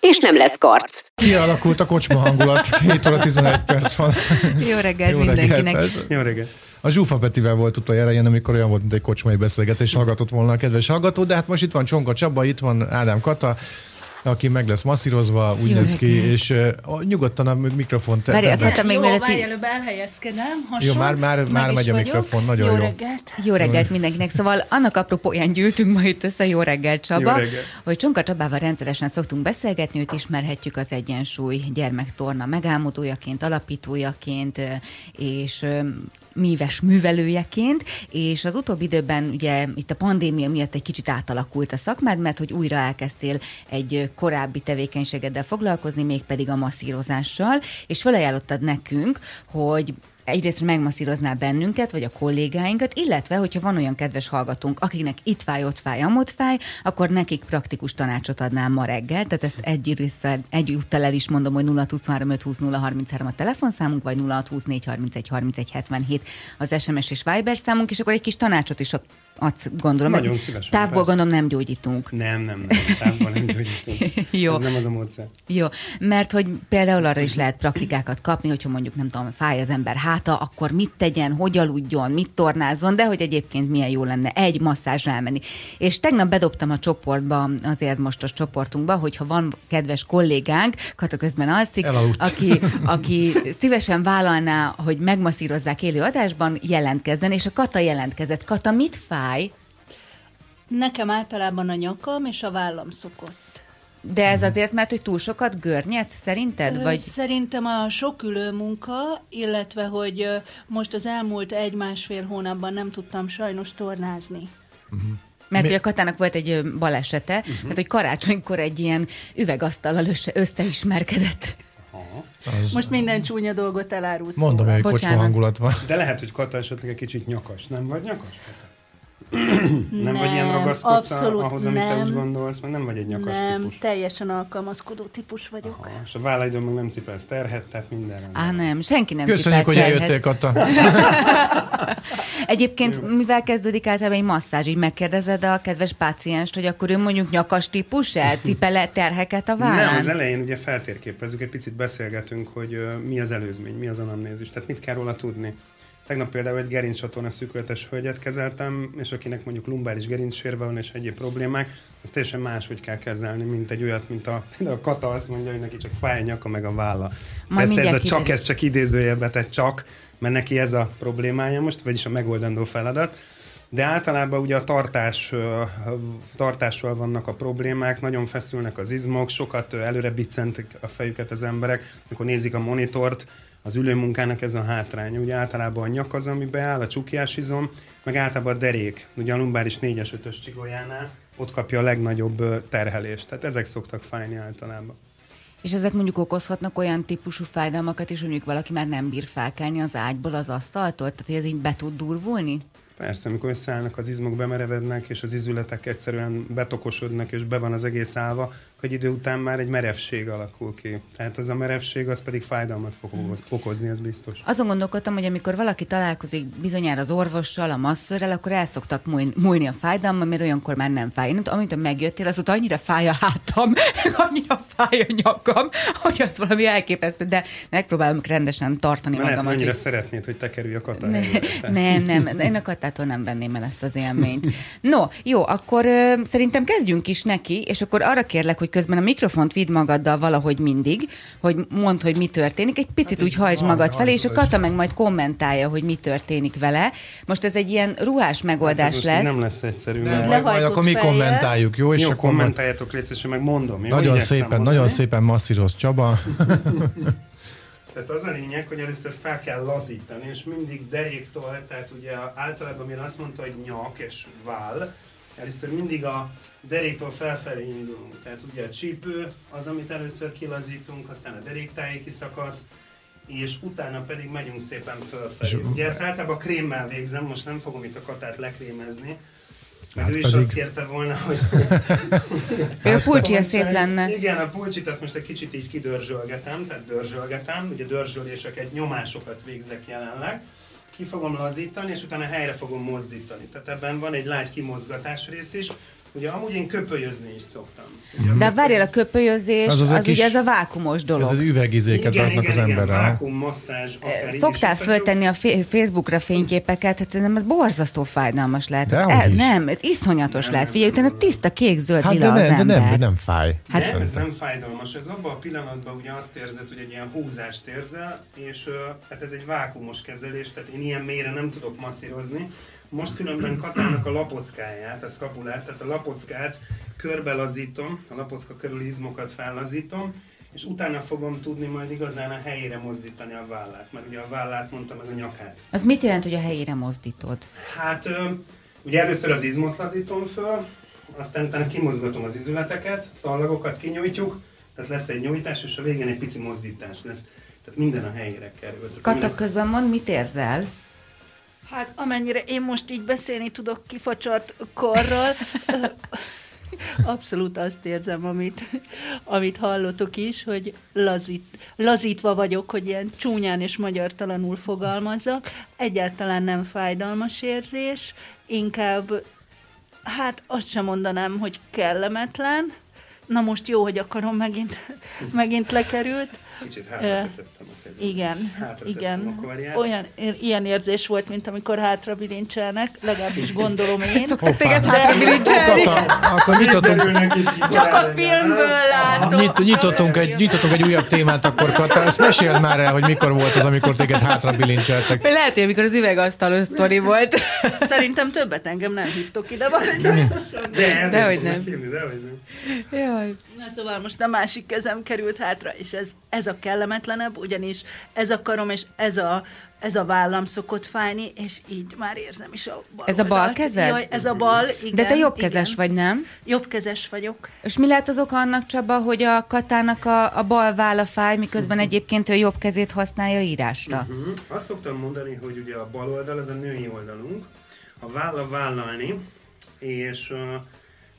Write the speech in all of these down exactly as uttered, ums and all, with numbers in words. és nem lesz karc. Kialakult a kocsma hangulat. hét óra tizenhét perc van. Jó reggelt. Jó reggelt mindenkinek. Jó reggelt. A Zsúfa Petivel volt utoljára ilyen, amikor olyan volt, mint egy kocsmai beszélgetés, hallgatott volna a kedves hallgató, de hát most itt van Csonka Csaba, itt van Ádám Kata, aki meg lesz masszírozva, úgy néz ki, és uh, nyugodtan a mikrofon te. Várj, akartam még mellett. Jó, előbb elhelyezkedem. Hasonl, jó, már, már, már megy a mikrofon, nagyon jó. Jó reggelt. Jó reggelt mindenkinek. Szóval annak apropóján gyűltünk ma itt össze, jó reggel Csaba, jó reggel. Hogy Csonka Csabával rendszeresen szoktunk beszélgetni, őt ismerhetjük az Egyensúly gyermektorna megálmodójaként, alapítójaként, és míves művelőjeként, és az utóbbi időben ugye itt a pandémia miatt egy kicsit átalakult a szakmád, mert hogy újra elkezdtél egy korábbi tevékenységeddel foglalkozni, mégpedig a masszírozással, és felajánlottad nekünk, hogy egyrészt megmasszíroznál bennünket, vagy a kollégáinkat, illetve, hogyha van olyan kedves hallgatónk, akiknek itt fáj, ott fáj, amott fáj, akkor nekik praktikus tanácsot adnám ma reggel. Tehát ezt egyúttal el is mondom, hogy nulla huszonhárom ötszáz harminchárom a telefonszámunk, vagy nulla hatszázhuszonnégy harmincegy harmincegy hetvenhét az es em es és Viber számunk, és akkor egy kis tanácsot is adsz, gondolom. Nagyon szívesen. Távból persze. Gondolom nem gyógyítunk. Nem, nem, nem. Távból nem gyógyítunk. Jó. Ez nem az a módszer. Jó, mert hogy például arra is lehet praktikákat kapni, hogyha mondjuk nem tudom, fáj az ember háta, akkor mit tegyen, hogy aludjon, mit tornázzon, de hogy egyébként milyen jó lenne egy masszázsra elmenni. És tegnap bedobtam a csoportba, azért most a csoportunkba, hogyha van kedves kollégánk, Kata közben alszik, aki, aki szívesen vállalná, hogy megmasszírozzák élő adásban, jelentkezzen, és a Kata jelentkezett. Kata, mit fáj? Nekem általában a nyakam és a vállam szokott. De ez azért, mert hogy túl sokat görnyedsz, szerinted? Vagy? Szerintem a sok ülő munka, illetve hogy most az elmúlt egy-másfél hónapban nem tudtam sajnos tornázni. Uh-huh. Mert ugye a Katának volt egy balesete, uh-huh. mert hogy karácsonykor egy ilyen üvegasztallal összeismerkedett. Az... Most minden csúnya dolgot elárulsz. Mondom, hogy kocsma hangulat van. De lehet, hogy Kata esetleg egy kicsit nyakas. Nem vagy nyakas, Kata? nem, nem vagy ilyen ragaszkodsz ahhoz, amit nem, te úgy gondolsz, mert nem vagy egy nyakas nem, típus. Nem, teljesen alkalmazkodó típus vagyok. Aha, és a vállaidon meg nem cipelsz terhet, tehát mindenre. Á, nem, senki nem cipelt terhet. Köszönjük, hogy eljöttél, Kata. Egyébként, jó. Mivel kezdődik általában egy masszázs, így megkérdezed a kedves pácienst, hogy akkor ő mondjuk nyakas típus-e, cipele terheket a vállán? Nem, az elején ugye feltérképezzük, egy picit beszélgetünk, hogy uh, mi az előzmény, mi az anamnézis, tehát mit kell róla tudni. Tegnap például egy gerincsatorna szűkületes hölgyet kezeltem, és akinek mondjuk lumbális gerincsérve van és egyéb problémák, ezt teljesen máshogy kell kezelni, mint egy olyat, mint a, a Kata azt mondja, hogy neki csak fáj a nyaka meg a válla. Persze ez a csak, ez csak idézőjelbe, tehát csak, mert neki ez a problémája most, vagyis a megoldandó feladat. De általában ugye a tartás, tartással vannak a problémák, nagyon feszülnek az izmok, sokat előre biccentik a fejüket az emberek, mikor nézik a monitort. Az ülőmunkának ez a hátránya. Ugye általában a nyak az, ami beáll, a csukjás izom, meg általában a derék. Ugye a lumbális négyes ötös csigolyánál ott kapja a legnagyobb terhelést. Tehát ezek szoktak fájni általában. És ezek mondjuk okozhatnak olyan típusú fájdalmakat is, hogy valaki már nem bír felkelni az ágyból, az asztaltól? Tehát, hogy ez így be tud durvulni? Persze, amikor összeállnak az izmok, bemerevednek, és az izületek egyszerűen betokosodnak, és be van az egész állva, hogy idő után már egy merevség alakul ki. Tehát az a merevség, az pedig fájdalmat fog okozni, ez biztos. Azon gondolkodtam, hogy amikor valaki találkozik bizonyára az orvossal, a masszörrel, akkor el szoktak múlni a fájdalmat, mert olyankor már nem fáj. Amint amint megjöttél, azóta annyira fáj a hátam, annyira fáj a nyakam, hogy az valami elképesztő, de megpróbálom rendesen tartani mert magamat. Mert annyira hogy... szeretnéd, hogy te kerülj a Kata helyére. Nem, nem, én a Katától nem venném el ezt az élményt. No, jó, akkor ö, szerintem kezdjünk is neki, és akkor arra kérlek, hogy közben a mikrofont vidd magaddal valahogy mindig, hogy mondd, hogy mi történik, egy picit hát úgy hajtsd magad hajj, felé, hajj, és a Kata meg majd kommentálja, hogy mi történik vele. Most ez egy ilyen ruhás megoldás hát lesz. Nem lesz egyszerű. Nem, majd, majd akkor mi kommentáljuk, jó? És jó, akkor kommentáljátok létsz, és meg mondom. Jó? Nagyon szépen, mondani? Nagyon szépen masszíroz Csaba. Tehát az a lényeg, hogy először fel kell lazítani, és mindig deréktől, tehát ugye általában mi azt mondta, hogy nyak és váll, Először mindig a deréktől felfelé indulunk, tehát ugye a csípő az, amit először kilazítunk, aztán a deréktáji kiszakasz, és utána pedig megyünk szépen fölfelé. Ugye ezt általában krémmel végzem, most nem fogom itt a Katát lekrémezni, mert hát ő is pedig... azt kérte volna, hogy... Ő pulcsia szép lenne. Igen, a pulcsit azt most egy kicsit így kidörzsölgetem, tehát dörzsölgetem, ugye dörzsöléseket, nyomásokat végzek jelenleg. Ki fogom lazítani, és utána helyre fogom mozdítani. Tehát ebben van egy lágy kimozgatás rész is. Ugye amúgy én köpölyözni is szoktam. Ugye, de várjál, a köpölyözés, az, az, az kis, ugye ez a vákumos dolog. Ez az üvegizéket raknak az emberrel. Igen, vákummasszázs. Szoktál föltenni a Facebookra fényképeket, hát szerintem ez borzasztó fájdalmas lehet. Ez el, nem, ez iszonyatos nem, lehet. Figyelj, utána tiszta kék-zöld lila hát az nem, ember. De nem, nem fáj. Hát nem, ez nem fájdalmas. Ez abban a pillanatban ugye azt érzed, hogy egy ilyen húzást érzel, és hát ez egy vákumos kezelés, tehát én ilyen mélyre nem tudok masszírozni. Most különben Katának a lapockáját, a szkapulát, tehát a lapockát körbelazítom, a lapocka körüli izmokat fellazítom, és utána fogom tudni majd igazán a helyére mozdítani a vállát, mert ugye a vállát mondta meg a nyakát. Az mit jelent, hogy a helyére mozdítod? Hát ugye először az izmot lazítom föl, aztán utána kimozgatom az izületeket, szallagokat kinyújtjuk, tehát lesz egy nyújtás, és a végén egy pici mozdítás lesz. Tehát minden a helyére kerül. Kata, minden... közben mond, mit érzel? Hát amennyire én most így beszélni tudok kifacsart karral, abszolút azt érzem, amit, amit hallotok is, hogy lazít, lazítva vagyok, hogy ilyen csúnyán és magyartalanul fogalmazzak. Egyáltalán nem fájdalmas érzés, inkább hát azt sem mondanám, hogy kellemetlen. Na most jó, hogy akarom, megint, megint lekerült. Kicsit hátrakötöttem a kezem. Igen, igen. Olyan, ilyen érzés volt, mint amikor hátra bilincselnek, legalábbis gondolom én. Szoktak téged hátra bilincselni? Csak a filmből látom. Nyitottunk egy újabb témát, akkor Kata, ezt meséld már el, hogy mikor volt az, amikor téged hátra bilincseltek. Lehet, hogy amikor az üvegasztal sztori volt. Szerintem többet engem nem hívtok ide. Dehogy nem. Na szóval most a másik kezem került hátra, és ez Ez a kellemetlenebb, ugyanis ez a karom és ez a, ez a vállam szokott fájni, és így már érzem is a bal. Ez a bal kezed? Jaj, ez a bal, igen. De te jobbkezes igen. vagy, nem? Jobbkezes vagyok. És mi lehet az oka annak, Csaba, hogy a Katának a, a bal válla fáj, miközben uh-huh. egyébként ő jobb kezét használja írásra? Uh-huh. Azt szoktam mondani, hogy ugye a bal oldal, ez a női oldalunk, a válla vállalni, és... Uh,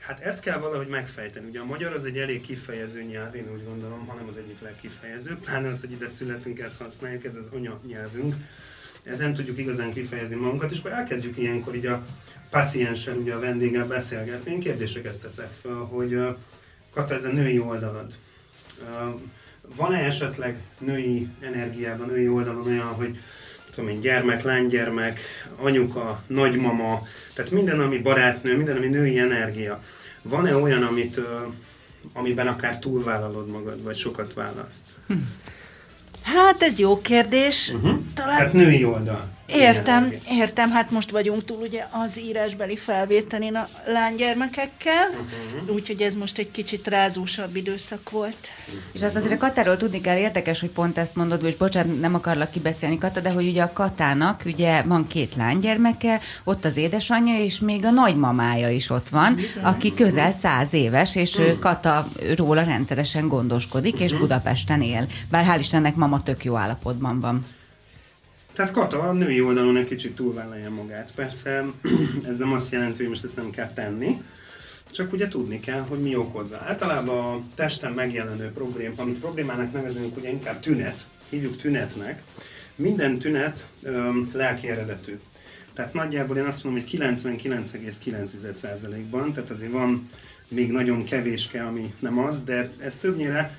Hát ezt kell valahogy megfejteni. Ugye a magyar az egy elég kifejező nyelv, én úgy gondolom, hanem az egyik legkifejezőbb. Pláne az, hogy ide születünk, ezt használjuk, ez az anyanyelvünk. Ezen tudjuk igazán kifejezni magunkat, és akkor elkezdjük ilyenkor így a pácienssel, ugye a vendéggel beszélgetni. Én kérdéseket teszek fel, hogy Kata, ez a női oldalad. Van-e esetleg női energiában, női oldalon olyan, hogy tudom én, gyermek, lánygyermek, anyuka, nagymama, tehát minden, ami barátnő, minden, ami női energia. Van-e olyan, amit, amiben akár túlvállalod magad, vagy sokat válasz? Hát egy jó kérdés. Uh-huh. Talán... Hát női oldal. Értem, értem, hát most vagyunk túl ugye az írásbeli felvételén a lánygyermekekkel, uh-huh. úgyhogy ez most egy kicsit rázósabb időszak volt. Uh-huh. És azt azért a Katáról tudni kell, érdekes, hogy pont ezt mondod, és bocsánat, nem akarlak kibeszélni, Kata, de hogy ugye a Katának ugye van két lánygyermeke, ott az édesanyja, és még a nagymamája is ott van, bizony. Aki közel száz éves, és uh-huh. Kata róla rendszeresen gondoskodik, uh-huh. és Budapesten él. Bár hál' Istennek mama tök jó állapotban van. Tehát Kata a női oldalon egy kicsit túlvállalja magát. Persze ez nem azt jelenti, hogy most ezt nem kell tenni, csak ugye tudni kell, hogy mi okozza. Általában a testen megjelenő problém, amit problémának nevezünk, ugye inkább tünet, hívjuk tünetnek, minden tünet öm, lelki eredetű. Tehát nagyjából én azt mondom, hogy kilencvenkilenc egész kilenc százalékban, tehát azért van még nagyon kevéske, ami nem az, de ez többnyire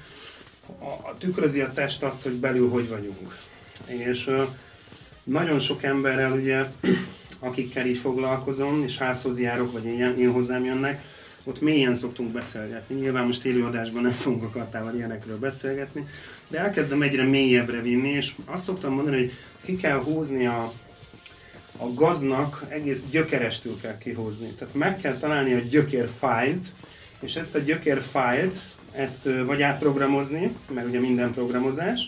a, a tükrözi a test azt, hogy belül hogy vagyunk. És... Nagyon sok emberrel, ugye, akikkel így foglalkozom, és házhoz járok, vagy én, én hozzám jönnek, ott mélyen szoktunk beszélgetni. Nyilván most élőadásban nem fogunk a Katával ilyenekről beszélgetni, de elkezdem egyre mélyebbre vinni, és azt szoktam mondani, hogy ki kell húzni a, a gaznak, egész gyökerestül kell kihúzni. Tehát meg kell találni a gyökérfájlt, és ezt a gyökérfájlt, ezt vagy átprogramozni, mert ugye minden programozás,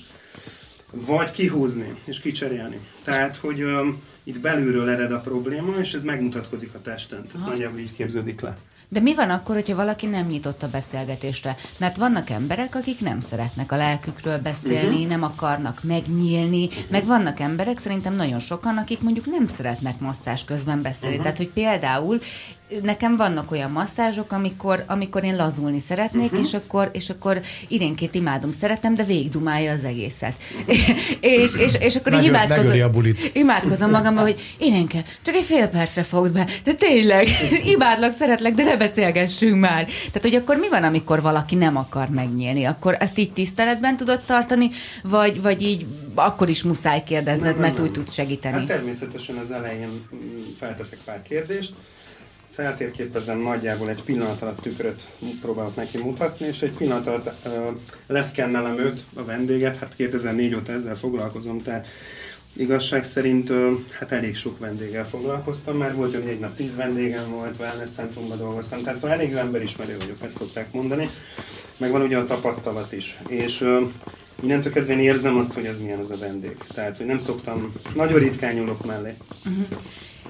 vagy kihúzni és kicserélni. Tehát, hogy um, itt belülről ered a probléma, és ez megmutatkozik a testen. Tehát nagyjából így képződik le. De mi van akkor, hogyha valaki nem nyitott a beszélgetésre? Mert vannak emberek, akik nem szeretnek a lelkükről beszélni, uh-huh. nem akarnak megnyílni, uh-huh. meg vannak emberek, szerintem nagyon sokan, akik mondjuk nem szeretnek masszázs közben beszélni. Uh-huh. Tehát, hogy például nekem vannak olyan masszázsok, amikor, amikor én lazulni szeretnék, uh-huh. és akkor, és akkor Irénkét imádom, szeretem, de végigdumálja az egészet. Uh-huh. és, és, és akkor így imádkozom, imádkozom magamban, hogy Irénke, csak egy fél percre fogd be, de tényleg, imádlak, szeretlek, de ne beszélgessünk már. Tehát, hogy akkor mi van, amikor valaki nem akar megnyílni? Akkor ezt így tiszteletben tudod tartani, vagy, vagy így akkor is muszáj kérdezned, nem, nem, mert nem. úgy tudsz segíteni? Hát természetesen az elején felteszek pár kérdést, feltérképezem nagyjából egy pillanat alatt tükröt próbálok neki mutatni, és egy pillanat alatt uh, leszkennelem őt, a vendéget, hát kétezer-négy óta ezzel foglalkozom, tehát igazság szerint uh, hát elég sok vendéggel foglalkoztam, már volt, hogy egy nap tíz vendégem volt, wellness centrumban dolgoztam, tehát szóval elég emberismerő vagyok, ezt szokták mondani, meg van ugye a tapasztalat is, és uh, innentől kezdve én érzem azt, hogy az milyen az a vendég, tehát hogy nem szoktam, nagyon ritkán nyúlok mellé. Uh-huh.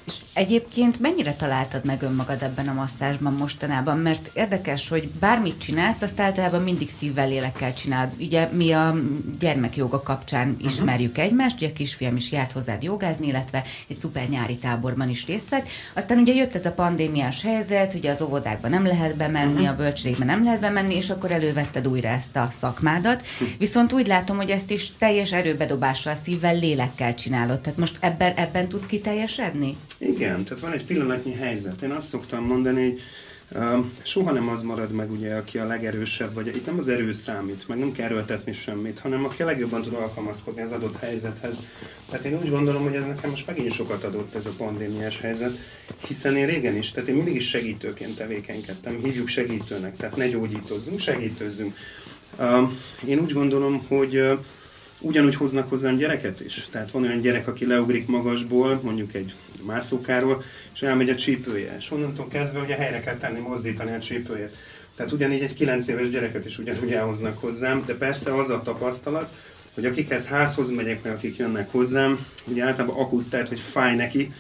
És egyébként mennyire találtad meg önmagad ebben a masszázsban mostanában? Mert érdekes, hogy bármit csinálsz, azt általában mindig szívvel, lélekkel csinálod. Ugye mi a gyermekjoga kapcsán ismerjük uh-huh. egymást, ugye a kisfiam is járt hozzád jogázni, illetve egy szuper nyári táborban is részt vett. Aztán ugye jött ez a pandémiás helyzet, ugye az óvodákba nem lehet bemenni, uh-huh. a bölcsőségbe nem lehet bemenni, és akkor elővetted újra ezt a szakmádat. Uh-huh. Viszont úgy látom, hogy ezt is teljes erőbedobással, szívvel, lélekkel csinálod. Tehát most ebben, ebben tudsz kiteljesedni? Igen, tehát van egy pillanatnyi helyzet. Én azt szoktam mondani, hogy uh, soha nem az marad meg, ugye, aki a legerősebb, vagy itt nem az erő számít, meg nem kell erőltetni semmit, hanem aki a legjobban tud alkalmazkodni az adott helyzethez. Tehát én úgy gondolom, hogy ez nekem most megint sokat adott ez a pandémiás helyzet, hiszen én régen is, tehát én mindig is segítőként tevékenykedtem, hívjuk segítőnek, tehát ne gyógyítozzunk, segítőzzünk. Uh, én úgy gondolom, hogy... Uh, Ugyanúgy hoznak hozzám gyereket is. Tehát van olyan gyerek, aki leugrik magasból, mondjuk egy mászókáról, és elmegy a csípője. És onnantól kezdve ugye helyre kell tenni, mozdítani a csípőjét. Tehát ugyanígy egy kilenc éves gyereket is ugyanúgy elhoznak hozzám, de persze az a tapasztalat, hogy akikhez házhoz megyek, meg akik jönnek hozzám, ugye általában akut, tehát hogy fáj neki,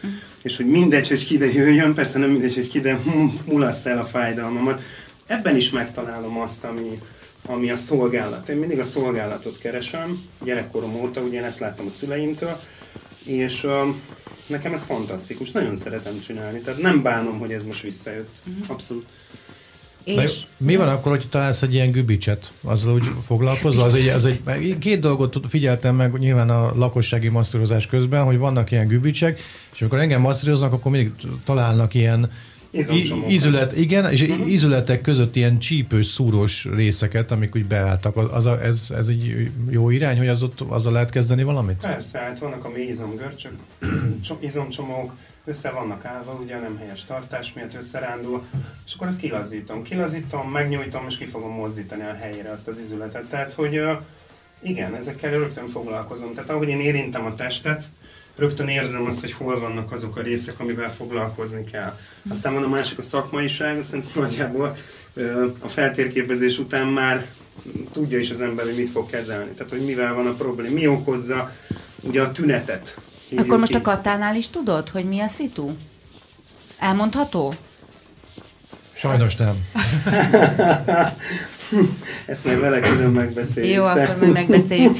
és hogy mindegy, hogy ki ide jöjjön, persze nem mindegy, hogy ki ide mulassz el a fájdalmamat. Ebben is megtalálom azt, ami... ami a szolgálat. Én mindig a szolgálatot keresem, gyerekkorom óta, ugye én ezt láttam a szüleimtől, és uh, nekem ez fantasztikus, nagyon szeretem csinálni, tehát nem bánom, hogy ez most visszajött. Abszolút. És? Mi van akkor, hogy találsz egy ilyen gübicset? Azzal úgy foglalkozol? Az egy, az egy, két dolgot figyeltem meg nyilván a lakossági masszírozás közben, hogy vannak ilyen gübicsek, és amikor engem masszíroznak, akkor mindig találnak ilyen ízület, igen, és uh-huh. ízületek között ilyen csípős, szúrós részeket, amik úgy beálltak. Az a, ez, ez egy jó irány, hogy az ott, azzal lehet kezdeni valamit? Persze, hát vannak a mély izomgörcsök, izomcsomók, össze vannak állva, ugye nem helyes tartás miatt összerándul, és akkor ezt kilazítom. Kilazítom, megnyújtom, és ki fogom mozdítani a helyére azt az ízületet. Tehát, hogy igen, ezekkel rögtön foglalkozom. Tehát ahogy én érintem a testet, rögtön érzem azt, hogy hol vannak azok a részek, amivel foglalkozni kell. Aztán van a másik, a szakmaiság, aztán nagyjából a feltérképezés után már tudja is az ember, hogy mit fog kezelni. Tehát, hogy mivel van a probléma, mi okozza ugye a tünetet. Akkor most a Katánál is tudod, hogy mi a szitu? Elmondható? Sajnos nem. Ezt majd vele külön megbeszéljük. Jó, akkor majd megbeszéljük.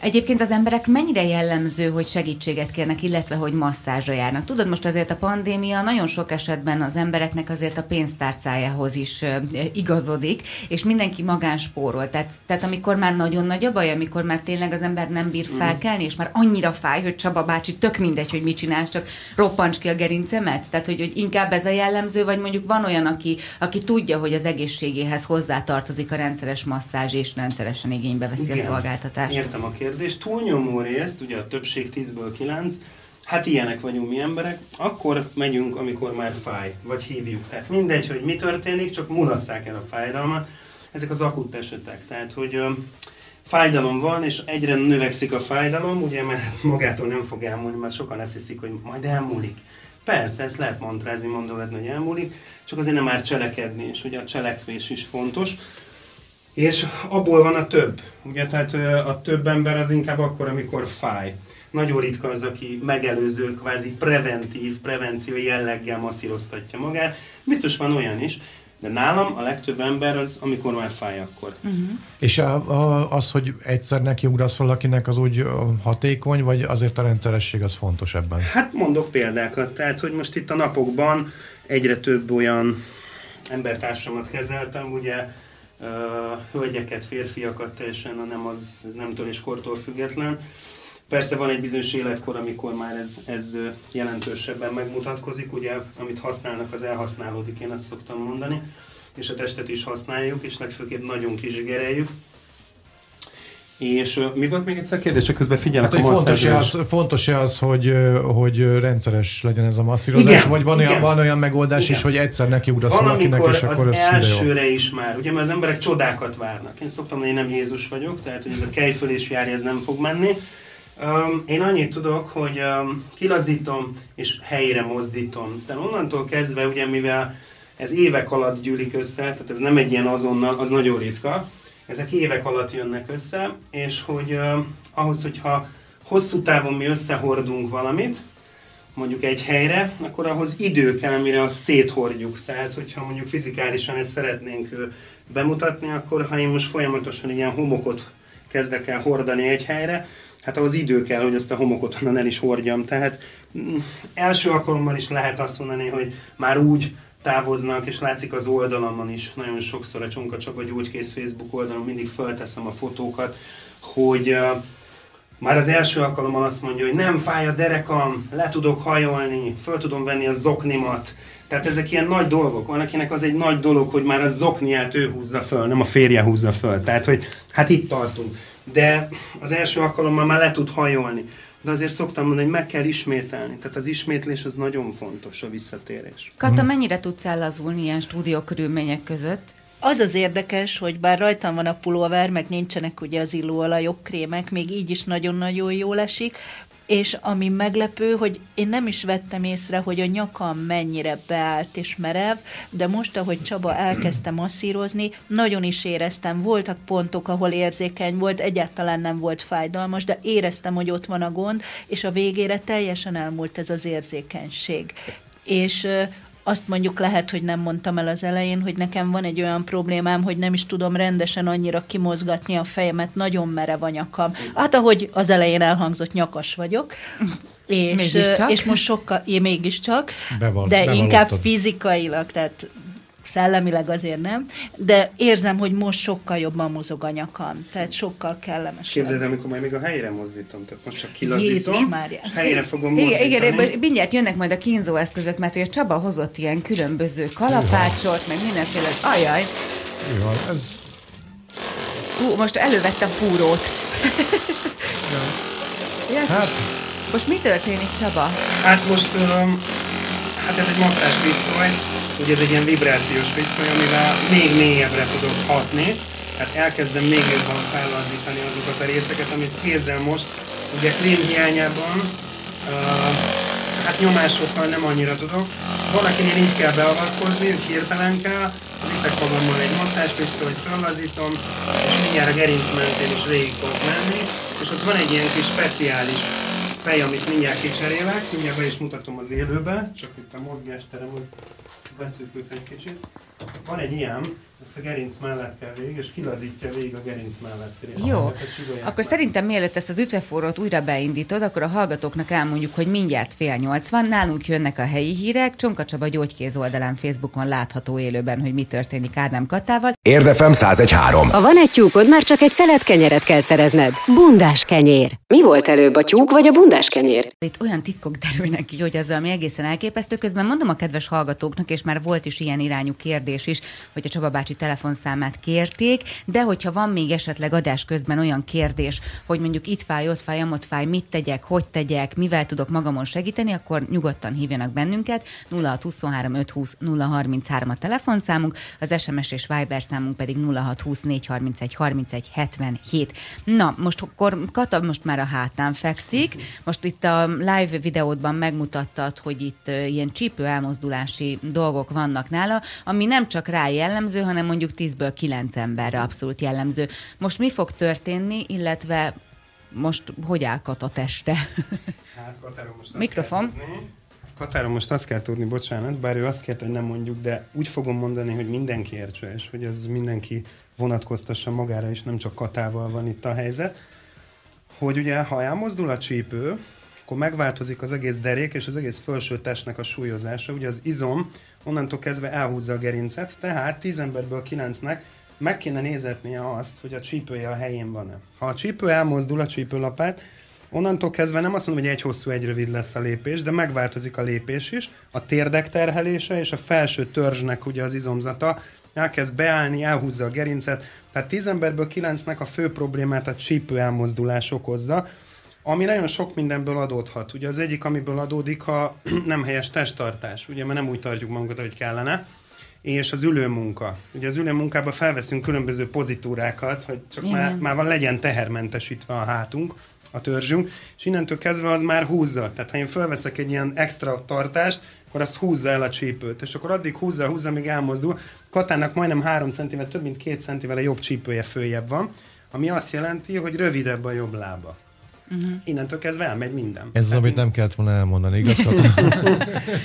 Egyébként az emberek mennyire jellemző, hogy segítséget kérnek, illetve hogy masszázsra járnak? Tudod, most azért a pandémia nagyon sok esetben az embereknek azért a pénztárcájához is igazodik, és mindenki magán spórol. Tehát, tehát amikor már nagyon nagy a baj, amikor már tényleg az ember nem bír felkelni, és már annyira fáj, hogy Csaba bácsi, tök mindegy, hogy mit csinálsz, csak roppants ki a gerincemet. Tehát, hogy, hogy inkább ez a jellemző, vagy mondjuk van olyan, aki, aki tudja, hogy az egészségéhez hozzátartozik a rendszeres masszázs, és rendszeresen igénybe veszi igen. a szolgáltatást. Értem a kérdés. Túlnyomó részt, ugye a többség tízből kilenc, hát ilyenek vagyunk mi emberek, akkor megyünk, amikor már fáj, vagy hívjuk. Tehát mindegy, hogy mi történik, csak mulasszák el a fájdalmat. Ezek az akut esetek, tehát hogy ö, fájdalom van, és egyre növekszik a fájdalom, ugye mert magától nem fog elmúlni, mert sokan ezt hiszik, hogy majd elmúlik. Persze, ezt lehet mantrázni, mondogatni, hogy elmúlik, csak azért nem már cselekedni, és ugye a cselekvés is fontos. És abból van a több. Ugye, tehát a több ember az inkább akkor, amikor fáj. Nagyon ritka az, aki megelőző, kvázi preventív, prevenció jelleggel masszíroztatja magát. Biztos van olyan is, de nálam a legtöbb ember az, amikor már fáj, akkor. Uh-huh. És a, a, az, hogy egyszer nekiugrasz valakinek, az úgy hatékony, vagy azért a rendszeresség az fontos ebben? Hát mondok példákat. Tehát, hogy most itt a napokban egyre több olyan embertársamat kezeltem, ugye, hölgyeket, férfiakat, teljesen nem az, ez nemtől és kortól független. Persze van egy bizonyos életkor, amikor már ez, ez jelentősebben megmutatkozik, ugye, amit használnak, az elhasználódik, én azt szoktam mondani, és a testet is használjuk, és legfőképp nagyon kizsigereljük. És mi volt még egyszer a kérdés? Közben figyelek hát, a masszázsra. Fontos-e az, fontos az, hogy, hogy rendszeres legyen ez a masszírozás? Igen, vagy van, igen. Olyan, van olyan megoldás igen. is, hogy egyszer nekiugrasz valakinek, és akkor az elsőre jó. is már. Ugye, mert az emberek csodákat várnak. Én szoktam, hogy én nem Jézus vagyok, tehát hogy ez a kejfölés járja, ez nem fog menni. Um, én annyit tudok, hogy um, kilazítom, és helyre mozdítom. Aztán onnantól kezdve, ugye, mivel ez évek alatt gyűlik össze, tehát ez nem egy ilyen azonnal, az nagyon ritka, ezek évek alatt jönnek össze, és hogy uh, ahhoz, hogyha hosszú távon mi összehordunk valamit, mondjuk egy helyre, akkor ahhoz idő kell, mire azt széthordjuk. Tehát, hogyha mondjuk fizikálisan ezt szeretnénk uh, bemutatni, akkor ha én most folyamatosan ilyen homokot kezdek el hordani egy helyre, hát ahhoz idő kell, hogy ezt a homokot onnan el is hordjam. Tehát mm, első alkalommal is lehet azt mondani, hogy már úgy távoznak, és látszik az oldalamon is, nagyon sokszor a Csonka Csaba Gyógykész Facebook oldalon mindig felteszem a fotókat, hogy uh, már az első alkalommal azt mondja, hogy nem fáj a derekam, le tudok hajolni, föl tudom venni a zoknimat. Tehát ezek ilyen nagy dolgok. Van, akinek az egy nagy dolog, hogy már a zokniát ő húzza föl, nem a férje húzza föl. Tehát, hogy hát itt tartunk. De az első alkalommal már le tud hajolni. De azért szoktam mondani, hogy meg kell ismételni. Tehát az ismétlés az nagyon fontos, a visszatérés. Kata, mennyire tudsz ellazulni ilyen stúdió körülmények között? Az az érdekes, hogy bár rajtam van a pulóver, meg nincsenek ugye az illóolajok, krémek, még így is nagyon-nagyon jól esik, és ami meglepő, hogy én nem is vettem észre, hogy a nyakam mennyire beállt és merev, de most, ahogy Csaba elkezdte masszírozni, nagyon is éreztem, voltak pontok, ahol érzékeny volt, egyáltalán nem volt fájdalmas, de éreztem, hogy ott van a gond, és a végére teljesen elmúlt ez az érzékenység. És azt mondjuk lehet, hogy nem mondtam el az elején, hogy nekem van egy olyan problémám, hogy nem is tudom rendesen annyira kimozgatni a fejemet, nagyon merev a nyakam. Hát ahogy az elején elhangzott, nyakas vagyok, és, és most sokkal, én mégiscsak, Beval, de inkább fizikailag, tehát szellemileg azért nem, de érzem, hogy most sokkal jobban mozog a nyakam, tehát sokkal kellemesebb. Képzeld, amikor majd még a helyre mozdítom, tehát most csak kilazítom, Jézus Mária. Helyre fogom mozdítani. Igen, igen, mindjárt jönnek majd a kínzó eszközök, mert ugye Csaba hozott ilyen különböző kalapácsot, meg mindenféle, ajaj. Jaj, ez... Hú, most elővette a fúrót. Hát... Most mi történik, Csaba? Hát most, um, hát ez egy masszázspisztoly. Ugye ez egy ilyen vibrációs pisztoly, amivel még mélyebbre tudok hatni, tehát elkezdem még jobban fellazítani azokat a részeket, amit kézzel most, ugye krém hiányában, uh, hát nyomásokkal nem annyira tudok. Valakinél így kell beavatkozni, úgy hirtelen kell, viszek magammal egy masszázspisztolyt, fellazítom, és mindjárt a gerinc mentén is végig tudok menni, és ott van egy ilyen kis speciális fej, amit mindjárt kicserélek, mindjárt be is mutatom az élőben, csak itt a mozgásterem az beszűkült egy kicsit. Van egy ilyen, ezt a gerinc mellett kell végig, és kilazítja végig a gerinc mellett. Jó, akkor szerintem mielőtt ezt az ütvefórót újra beindítod, akkor a hallgatóknak elmondjuk, hogy mindjárt fél nyolc van, nálunk jönnek a helyi hírek, Csonka Csaba Gyógykész oldalán Facebookon látható élőben, hogy mi történik Ádám Katával. Érdefem száz egy három. Ha van egy tyúkod, már csak egy szelet kenyeret kell szerezned. Bundás kenyér. Mi volt előbb, a tyúk vagy a bundás kenyér? Itt olyan titkok derülnek ki, hogy az, ami egészen elképesztő, közben mondom a kedves hallgatóknak, és már volt is ilyen irányú kérdés is, hogy a Csaba bácsi telefonszámát kérték, de hogyha van még esetleg adás közben olyan kérdés, hogy mondjuk itt fáj, ott fáj, amott fáj, mit tegyek, hogy tegyek, mivel tudok magamon segíteni, akkor nyugodtan hívjanak bennünket, nulla hat huszonhárom ötszázhúsz nulla harminchárom a telefonszámunk, az es em es és Viber számunk pedig nulla hat húsz négyszázharmincegy harmincegy hetvenhét. Na, most akkor Kata most már a hátán fekszik, most itt a live videódban megmutattad, hogy itt ilyen csípő elmozdulási dolgok vannak nála, ami nem csak rá jellemző, hanem hanem mondjuk tízből kilenc emberre abszolút jellemző. Most mi fog történni, illetve most hogy áll Kata teste? Hát, Katáról most Mikrofon. Katáról most azt kell tudni, bocsánat, bár ő azt kérte, hogy nem mondjuk, de úgy fogom mondani, hogy mindenki értse, és hogy ez mindenki vonatkoztassa magára, és nem csak Katával van itt a helyzet, hogy ugye, ha elmozdul a csípő, akkor megváltozik az egész derék és az egész felső testnek a súlyozása. Ugye az izom onnantól kezdve elhúzza a gerincet, tehát tíz emberből kilencnek meg kéne nézetnie azt, hogy a csípője a helyén van-e. Ha a csípő elmozdul, a csípőlapát, onnantól kezdve nem azt mondom, hogy egy hosszú, egy rövid lesz a lépés, de megváltozik a lépés is, a térdek terhelése és a felső törzsnek ugye az izomzata elkezd beállni, elhúzza a gerincet. Tehát tíz emberből kilencnek a fő problémát a csípő elmozdulás okozza, ami nagyon sok mindenből adódhat. Ugye az egyik, amiből adódik a nem helyes testtartás, ugye, mert nem úgy tartjuk magunkat, ahogy kellene, és az ülőmunka. Ugye az ülőmunkában felveszünk különböző pozitúrákat, hogy csak már, már van, legyen tehermentesítve a hátunk, a törzsünk, és innentől kezdve az már húzza. Tehát ha én felveszek egy ilyen extra tartást, akkor azt húzza el a csípőt, és akkor addig húzza, húzza, amíg elmozdul. Katának majdnem három centivel, több mint két centivel a jobb csípője följebb van, ami azt jelenti, hogy rövidebb a jobb lába. Uh-huh. Innentől kezdve elmegy minden. Ez az, hát amit én... nem kellett volna elmondani, igaz?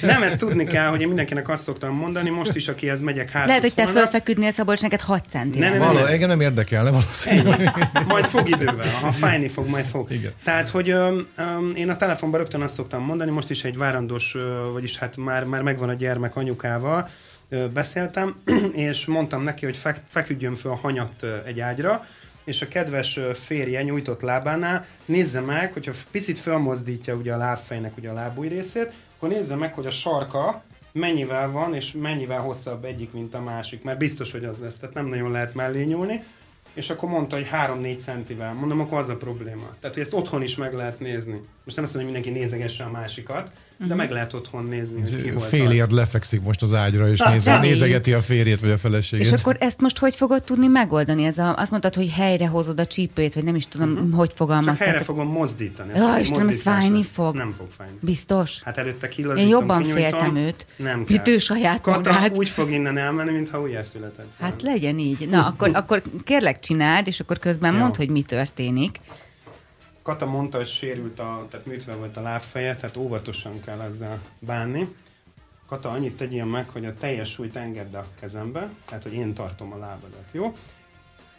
Nem, ezt tudni kell, hogy én mindenkinek azt szoktam mondani, most is, akihez megyek házhoz. Lehet, hogy te fölfeküdnél, Szabolcs, neked hat centiméter. Nem, nem, nem, nem. Engem nem érdekel, nem valószínűleg. Majd fog idővel, ha fájni fog, majd fog. Igen. Tehát, hogy öm, öm, én a telefonban rögtön azt szoktam mondani, most is egy várandós, ö, vagyis hát már, már megvan a gyermek anyukával, ö, beszéltem, és mondtam neki, hogy fek, feküdjön föl a hanyat ö, egy ágyra, és a kedves férje nyújtott lábánál nézze meg, hogyha picit felmozdítja ugye a lábfejnek ugye a lábúj részét, akkor nézze meg, hogy a sarka mennyivel van, és mennyivel hosszabb egyik, mint a másik. Mert biztos, hogy az lesz, tehát nem nagyon lehet mellé nyúlni. És akkor mondta, hogy három-négy centivel. Mondom, akkor az a probléma. Tehát, hogy ezt otthon is meg lehet nézni. Most nem azt mondom, hogy mindenki nézegesse a másikat, de meg lehet otthon nézni, hogy ki volt. Félért lefekszik most az ágyra, és néz, nézegeti a férjét vagy a feleségét. És akkor ezt most hogy fogod tudni megoldani? Ez a, azt mondtad, hogy helyre hozod a csípőt, vagy nem is tudom, uh-huh. hogy fogalmaztad. Csak helyre fogom mozdítani. Ja, Istenem, ez fájni fog. Nem fog fájni. Biztos? Hát előtte kilazítom, én jobban kinyújtom. Féltem őt. Nem kell. Ütő saját Kata magát. Úgy fog innen elmenni, mintha újjászületett. Hát legyen így. Na, akkor, akkor kérlek csináld, és akkor közben mondd, hogy mi történik. Kata mondta, hogy sérült, a, tehát műtve volt a lábfeje, tehát óvatosan kell ezzel bánni. Kata, annyit tegyél meg, hogy a teljes súlyt engedd a kezembe, tehát, hogy én tartom a lábadat, jó?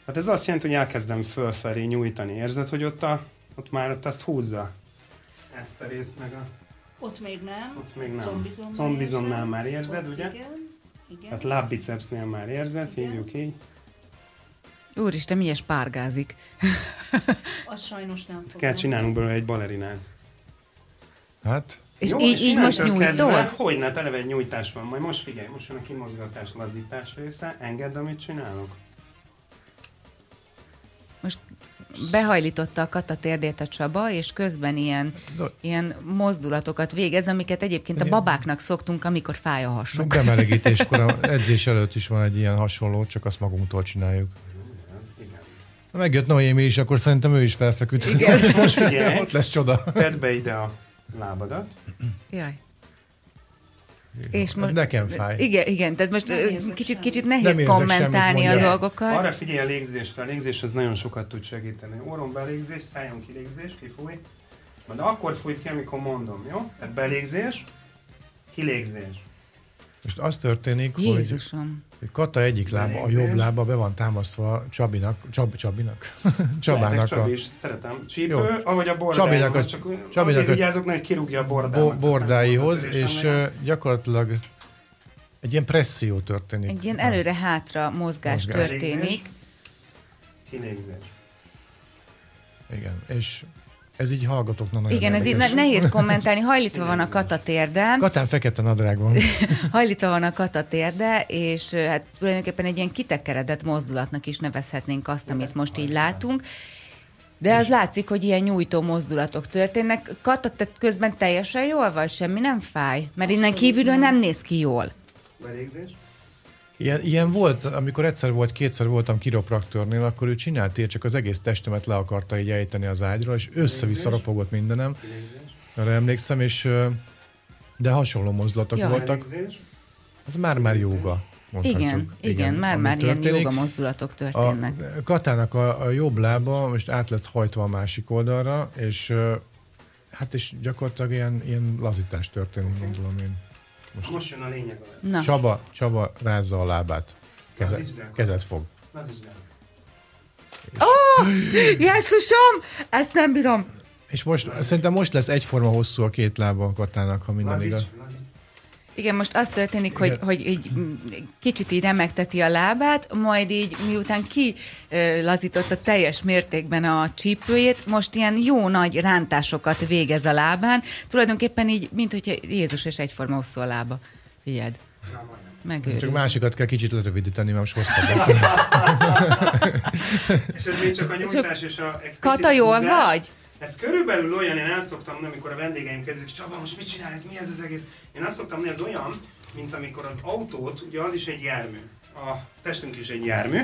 Hát ez azt jelenti, hogy elkezdem fölfelé nyújtani. Érzed, hogy ott, a, ott már ott azt húzza? Ezt a részt meg a... Ott még nem. Ott még nem. Combizomnál már érzed, ugye? Igen. Igen. Tehát lábbicepsnél már érzed, igen. Hívjuk így. Úristen, milyen spárgázik. Az sajnos nem fogom. Kell csinálnunk belőle egy balerinát. Hát? És jó, így, és így most nyújtod? Hogyne, eleve egy nyújtás van. Majd most figyelj, most jön a kimozgatás, lazítás része. Engedd, amit csinálok. Most behajlította a Kata térdét a Csaba, és közben ilyen, ilyen mozdulatokat végez, amiket egyébként a babáknak szoktunk, amikor fáj a hasuk. Bemelegítéskor, edzés előtt is van egy ilyen hasonló, csak azt magunktól csináljuk. Ha megjött Noémi is, akkor szerintem ő is felfeküdt. Igen, most figyelj, ott lesz csoda. Tedd be ide a lábadat. Jaj. És most, nekem fáj. Igen, igen, tehát most kicsit, kicsit nehéz kommentálni a dolgokat. Arra figyelj a légzésre, a légzés az nagyon sokat tud segíteni. Orron belégzés, szájon kilégzés, kifúj. Majd akkor fújt ki, amikor mondom, jó? Tehát belégzés, kilégzés. Most az történik, Jézusom. Hogy Kata egyik lába, a jobb lába be van támasztva Csabinak, Csab, Csabinak, Csabának a... Csabi is, szeretem. Csípő, ahogy a bordáim, a, csak Csabinak azért vigyázok, hogy kirúgja a bordámat. Bordáihoz, és uh, gyakorlatilag egy ilyen presszió történik. Egy ilyen előre-hátra mozgás, mozgás történik. Kilégzés. Igen, és... Ez így hallgatóknak nagyon igen, érdekes. Ez így nehéz kommentálni. Hajlítva van a Kata térde. Katán fekete nadrág van. Hajlítva van a Kata térde, és hát tulajdonképpen egy ilyen kitekeredett mozdulatnak is nevezhetnénk azt, amit most így látunk. De az látszik, hogy ilyen nyújtó mozdulatok történnek. Kata, te közben teljesen jól vagy? Semmi nem fáj? Mert innen kívülről nem néz ki jól. Belégzés? Ilyen, ilyen volt, amikor egyszer volt, kétszer voltam kiropraktőrnél, akkor ő csinált ilyet, csak az egész testemet le akarta így ejteni az ágyról, és össze-vissza ropogott mindenem. Arra emlékszem, és, de hasonló mozdulatok ja. voltak. Hát már-már jóga. mondhatjuk. Igen, igen, már-már ilyen joga mozdulatok történnek. A Katának a, a jobb lába most át lett hajtva a másik oldalra, és hát és gyakorlatilag ilyen, ilyen lazítás történik, gondolom én. Most, most jön a lényeg. Na. Csaba, Csaba rázza a lábát. Keze, kezet fog. Lazítsd el. Ó, Jézusom! Ezt nem bírom. És most, szerintem most lesz egyforma hosszú a két lába a Katának, ha minden lazíts, igaz. Lazíts. Igen, most az történik, hogy, hogy így kicsit így remegteti a lábát, majd így miután kilazította teljes mértékben a csípőjét, most ilyen jó nagy rántásokat végez a lábán. Tulajdonképpen így, mint hogyha Jézus és egyforma hosszú a lába. Figyeld. Megőrülsz. Csak másikat kell kicsit lerövidíteni, mert most hosszabb. És ez még csak a nyújtás és a... Kata, jól vagy? Ez körülbelül olyan, én el szoktam mondani, amikor a vendégeim kérdezik, Csaba, most mit csinál ez, mi ez az egész? Én azt szoktam mondani, ez olyan, mint amikor az autót, ugye az is egy jármű, a testünk is egy jármű,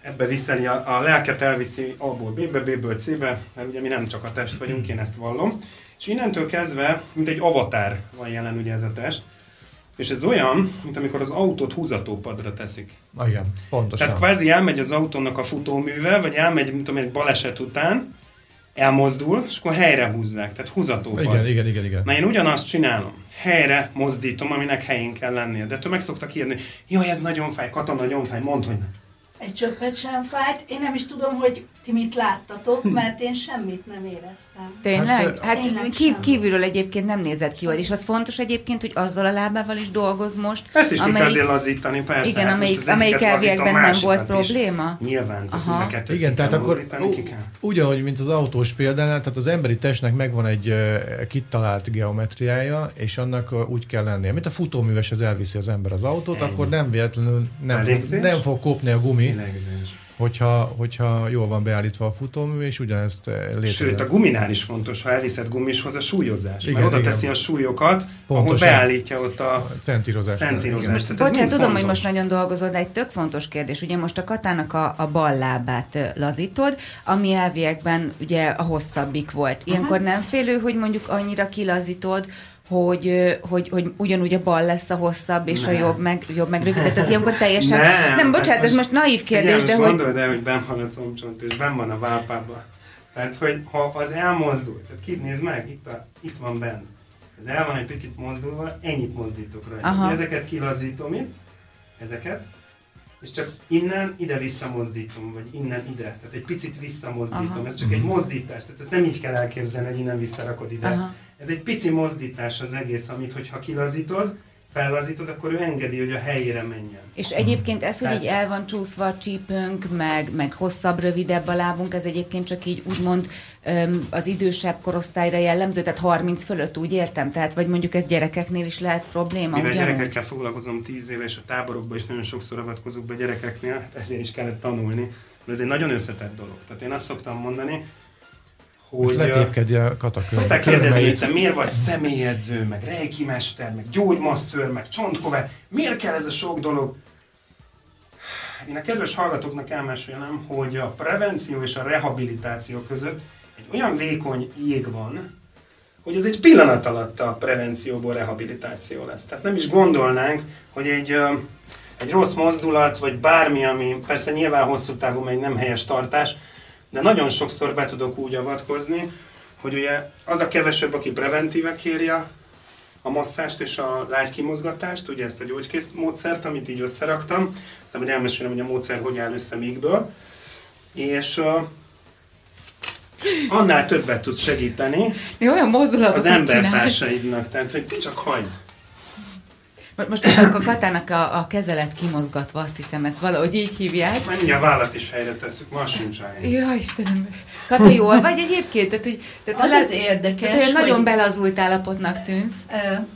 ebbe viszi a, a lelket, elviszi A-ból B-be, B-ből C-be, mert ugye mi nem csak a test vagyunk, én ezt vallom. És innentől kezdve, mint egy avatár van jelen ugye ez a test, és ez olyan, mint amikor az autót húzatópadra teszik. Igen, pontosan. Tehát kvázi elmegy az autónak a futóműve, vagy elmegy, mint tudom, egy baleset után, elmozdul, és akkor helyre húzzák, tehát húzatópad. Igen, igen, igen, igen. Na én ugyanazt csinálom, helyre mozdítom, aminek helyén kell lennie, de tőle meg szoktak írni, jaj, ez nagyon fáj, Kata, nagyon fáj, mondd, hogy nem. Egy csöppet sem fájt, én nem is tudom, hogy ti mit láttatok, mert én semmit nem éreztem. Tényleg? Hát Tényleg kívülről egyébként nem nézett ki, hogy és az fontos egyébként, hogy azzal a lábával is dolgoz most. Ezt is amelyik... ki kell azért lazítani, persze. Igen, amelyik, amelyik elviekben nem volt probléma. Is. Nyilván. Aha. Igen, tehát akkor úgy, ahogy mint az autós példánál, tehát az emberi testnek megvan egy uh, kitalált geometriája, és annak uh, úgy kell lennie. Mint a futóműves, az elviszi az ember az autót, ennyi. Akkor nem véletlenül nem fog, nem fog kopni a gumi, Hogyha, hogyha jól van beállítva a futómű, és ugyanezt létezik. Sőt, a guminál is fontos, ha elviszed gumishoz a súlyozás. Igen, mert oda teszi a súlyokat, ahol beállítja ott a, a centírozás. Bocsánat, tudom, fontos, hogy most nagyon dolgozol, de egy tök fontos kérdés. Ugye most a Katának a, a bal lábát lazítod, ami elviekben ugye a hosszabbik volt. Ilyenkor aha, nem félő, hogy mondjuk annyira kilazítod, Hogy, hogy, hogy ugyanúgy a bal lesz a hosszabb, és nem. a jobb meg, jobb meg rövid. Tehát ilyenkor teljesen... Nem, nem bocsánat, ez most naív kérdés, ugye, de hogy... Gondold el, hogy benn van a combcsont, és benn van a válpában. Tehát, hogy ha az elmozdul, tehát kit nézd meg, itt, a, itt van benn. Ez el van egy picit mozdulva, ennyit mozdítok rajta. Ezeket kilazítom itt, ezeket, és csak innen ide visszamozdítom, vagy innen ide. Tehát egy picit visszamozdítom, aha, ez csak egy mozdítás. Tehát ezt nem így kell elképzelni, hogy innen visszarakod ide. Aha. Ez egy pici mozdítás az egész, amit hogyha kilazítod, fellazítod, akkor ő engedi, hogy a helyére menjen. És egyébként ez, hogy tehát... így el van csúszva a csípőnk, meg, meg hosszabb, rövidebb a lábunk, ez egyébként csak így úgymond az idősebb korosztályra jellemző, tehát harminc fölött, úgy értem, tehát vagy mondjuk ez gyerekeknél is lehet probléma. Mivel ugyanúgy? Gyerekekkel foglalkozom tíz éve, és a táborokban is nagyon sokszor avatkozok be gyerekeknél, hát ezért is kellett tanulni, mert ez egy nagyon összetett dolog. Tehát én azt szoktam mondani, hogy letépkedi a katakörbe. Szokták kérdezni, hogy te miért vagy személyedző, meg reikimester, meg gyógymasszőr, meg csontkovács, miért kell ez a sok dolog? Én a kedves hallgatóknak elmesélem, hogy a prevenció és a rehabilitáció között egy olyan vékony jég van, hogy ez egy pillanat alatt a prevencióból rehabilitáció lesz. Tehát nem is gondolnánk, hogy egy, egy rossz mozdulat, vagy bármi, ami persze nyilván hosszú távú, egy nem helyes tartás, de nagyon sokszor be tudok úgy avatkozni, hogy ugye az a kevesebb, aki preventíve kérje a masszást és a lágy kimozgatást, ugye ezt a gyógykész módszert, amit így összeraktam, aztán majd elmesélem, hogy a módszer hogy áll össze mígből, és uh, annál többet tudsz segíteni olyan az embertársaidnak, tehát hogy csak hagyd. Most a Katának a, a kezelet kimozgatva, azt hiszem, ezt valahogy így hívják. Mennyi a vállat is helyre tesszük, ma sincs rá. Jaj, Istenem. Kata, jól vagy egyébként? Tehát, hogy, tehát az az, az érdekes, tehát, hogy nagyon belazult állapotnak tűnsz.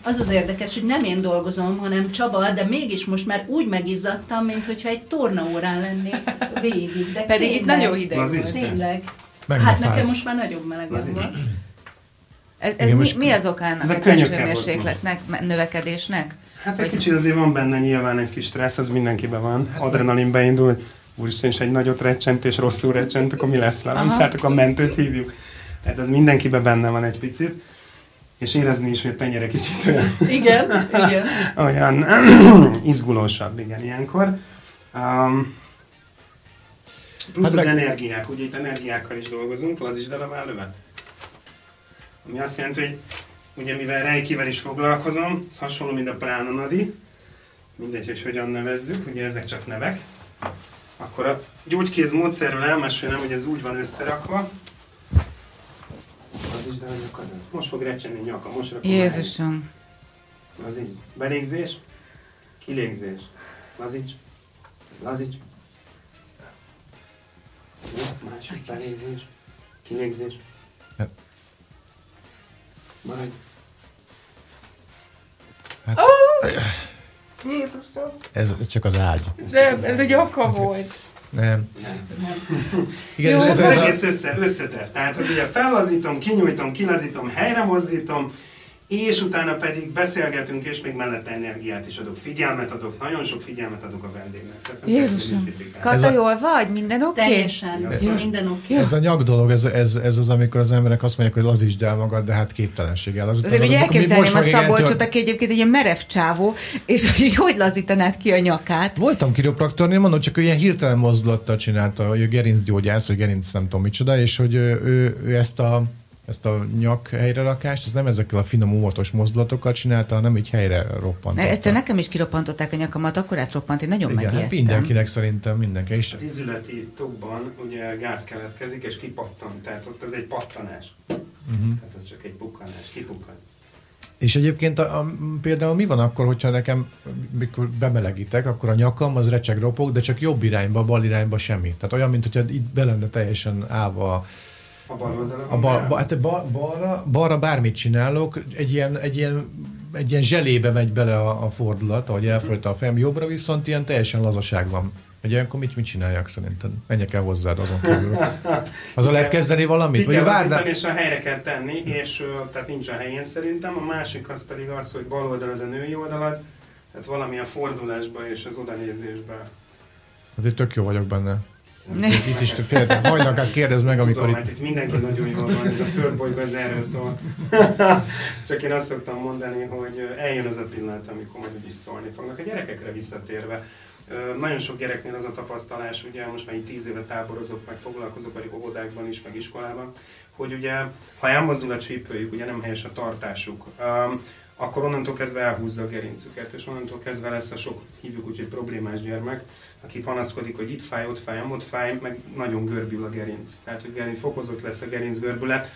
Az az érdekes, hogy nem én dolgozom, hanem Csaba, de mégis most már úgy megizzadtam, mint hogyha egy tornaórán lennék végig. De pedig tényleg, itt nagyon hideg az volt. Tényleg. Hát nekem most már nagyobb meleg az volt. Ez, ez mi, mi az okának ez a testőmérsékletnek, növekedésnek? Hát egy kicsit azért van benne nyilván egy kis stressz, az mindenkiben van. Adrenalin beindul, hogy úristen, és egy nagyot recsent, és rosszul recsent, akkor mi lesz velem? Tehát akkor a mentőt hívjuk. Tehát ez mindenkiben benne van egy picit. És érezni is, hogy a tenyere kicsit olyan... Igen, igen. Olyan izgulósabb, igen, ilyenkor. Um, plusz hát az meg... energiák, ugye itt energiákkal is dolgozunk, lazítsd el a vállövet. Ami azt jelenti, hogy ugye mivel rejkivel is foglalkozom, ez hasonló, mint a pránanadi, mindegy, hogy hogyan nevezzük, ugye ezek csak nevek, akkor a gyógykéz módszerről elmesélem, hogy ez úgy van összerakva. Lazítsd el a nyakadat. Most fog recsenni nyaka, most rakom. Jézusom! Az így. Belégzés, kilégzés. Lazíts, lazíts. Jó, másik belégzés, kilégzés. Maradj! Hát, oh! Jézusom! Ez, ez csak az ágy. Nem, ez egy oka volt. Nem. Nem. Nem. Igen, jó, és ez, ez egész össze, összetett. Tehát, hogy ugye fellazítom, kinyújtom, kilazítom, helyre mozdítom, és utána pedig beszélgetünk, és még mellette energiát is adok. Figyelmet adok, nagyon sok figyelmet adok a vendégnek. Jézusom! Kata, jól vagy? Minden oké? Okay? Teljesen. Ez, minden oké. Okay. Ez a nyak dolog, ez, ez, ez az, amikor az emberek azt mondják, hogy lazítsd el magad, de hát képtelenség el. Az azért ugye elképzelném a Szabolcsot, aki egyébként egy ilyen merev csávó, és hogy hogy lazítanád ki a nyakát? Voltam kiropraktornél, mondom, csak ő ilyen hirtelen mozdulattal csinálta, hogy ő gerincgyógyász, vagy gerinc nem tudom micsoda, és hogy ő, ő, ő ezt a ezt a nyak helyrerakást, ez nem ezekkel a finom óvatos mozdulatokkal csinálta, hanem így helyre roppantotta. Egyszer nekem is kiroppantották a nyakamat, akkor átroppant, én nagyon igen, megijedtem. Hát mindenkinek szerintem, mindenki is. Az izületi tokban ugye gáz keletkezik, és kipattan, tehát ott az egy pattanás. Uh-huh. Tehát az csak egy bukkanás, kibukkan. És egyébként a, a, például mi van akkor, hogyha nekem, mikor bemelegítek, akkor a nyakam az recseg ropog, de csak jobb irányba, bal irányba semmi. Tehát olyan, mint hogyha itt be lenne teljesen állva. A bal oldalon? A bal, ba, hát bal, balra, balra bármit csinálok, egy ilyen, egy ilyen, egy ilyen zselébe megy bele a, a fordulat, ahogy elfordult a fejem, jobbra viszont ilyen teljesen lazaság van. Egy olyankor mit, mit csináljak szerinted? Menjek el hozzád azon kívül. Azon lehet kezdeni valamit? Ki kell várni, és a helyre kell tenni, és tehát nincs a helyén szerintem. A másik az pedig az, hogy bal oldal az a női oldalad, tehát valamilyen fordulásba és az odanézésbe. Hát én tök jó vagyok benne. Itt is féltem. Hajnakát hát kérdezd meg, amikor tudom, itt... Tudom, hát itt mindenki nagyon jól van, ez a földbolygó, ez erről szól. Csak én azt szoktam mondani, hogy eljön az a pillanat, amikor majd úgyis szólni fognak. A gyerekekre visszatérve, nagyon sok gyereknél az a tapasztalás, ugye most már így tíz éve táborozok, meg foglalkozok, vagy óvodákban is, meg iskolában, hogy ugye, ha elmozdul a csípőjük, ugye nem helyes a tartásuk, akkor onnantól kezdve elhúzza a gerincüket, és onnantól kezdve lesz a sok, hívjuk úgy, hogy problémás gyermek, aki panaszkodik, hogy itt fáj, ott fáj, ott fáj, meg nagyon görbül a gerinc. Tehát, hogy gerinc, fokozott lesz a gerinc görbület.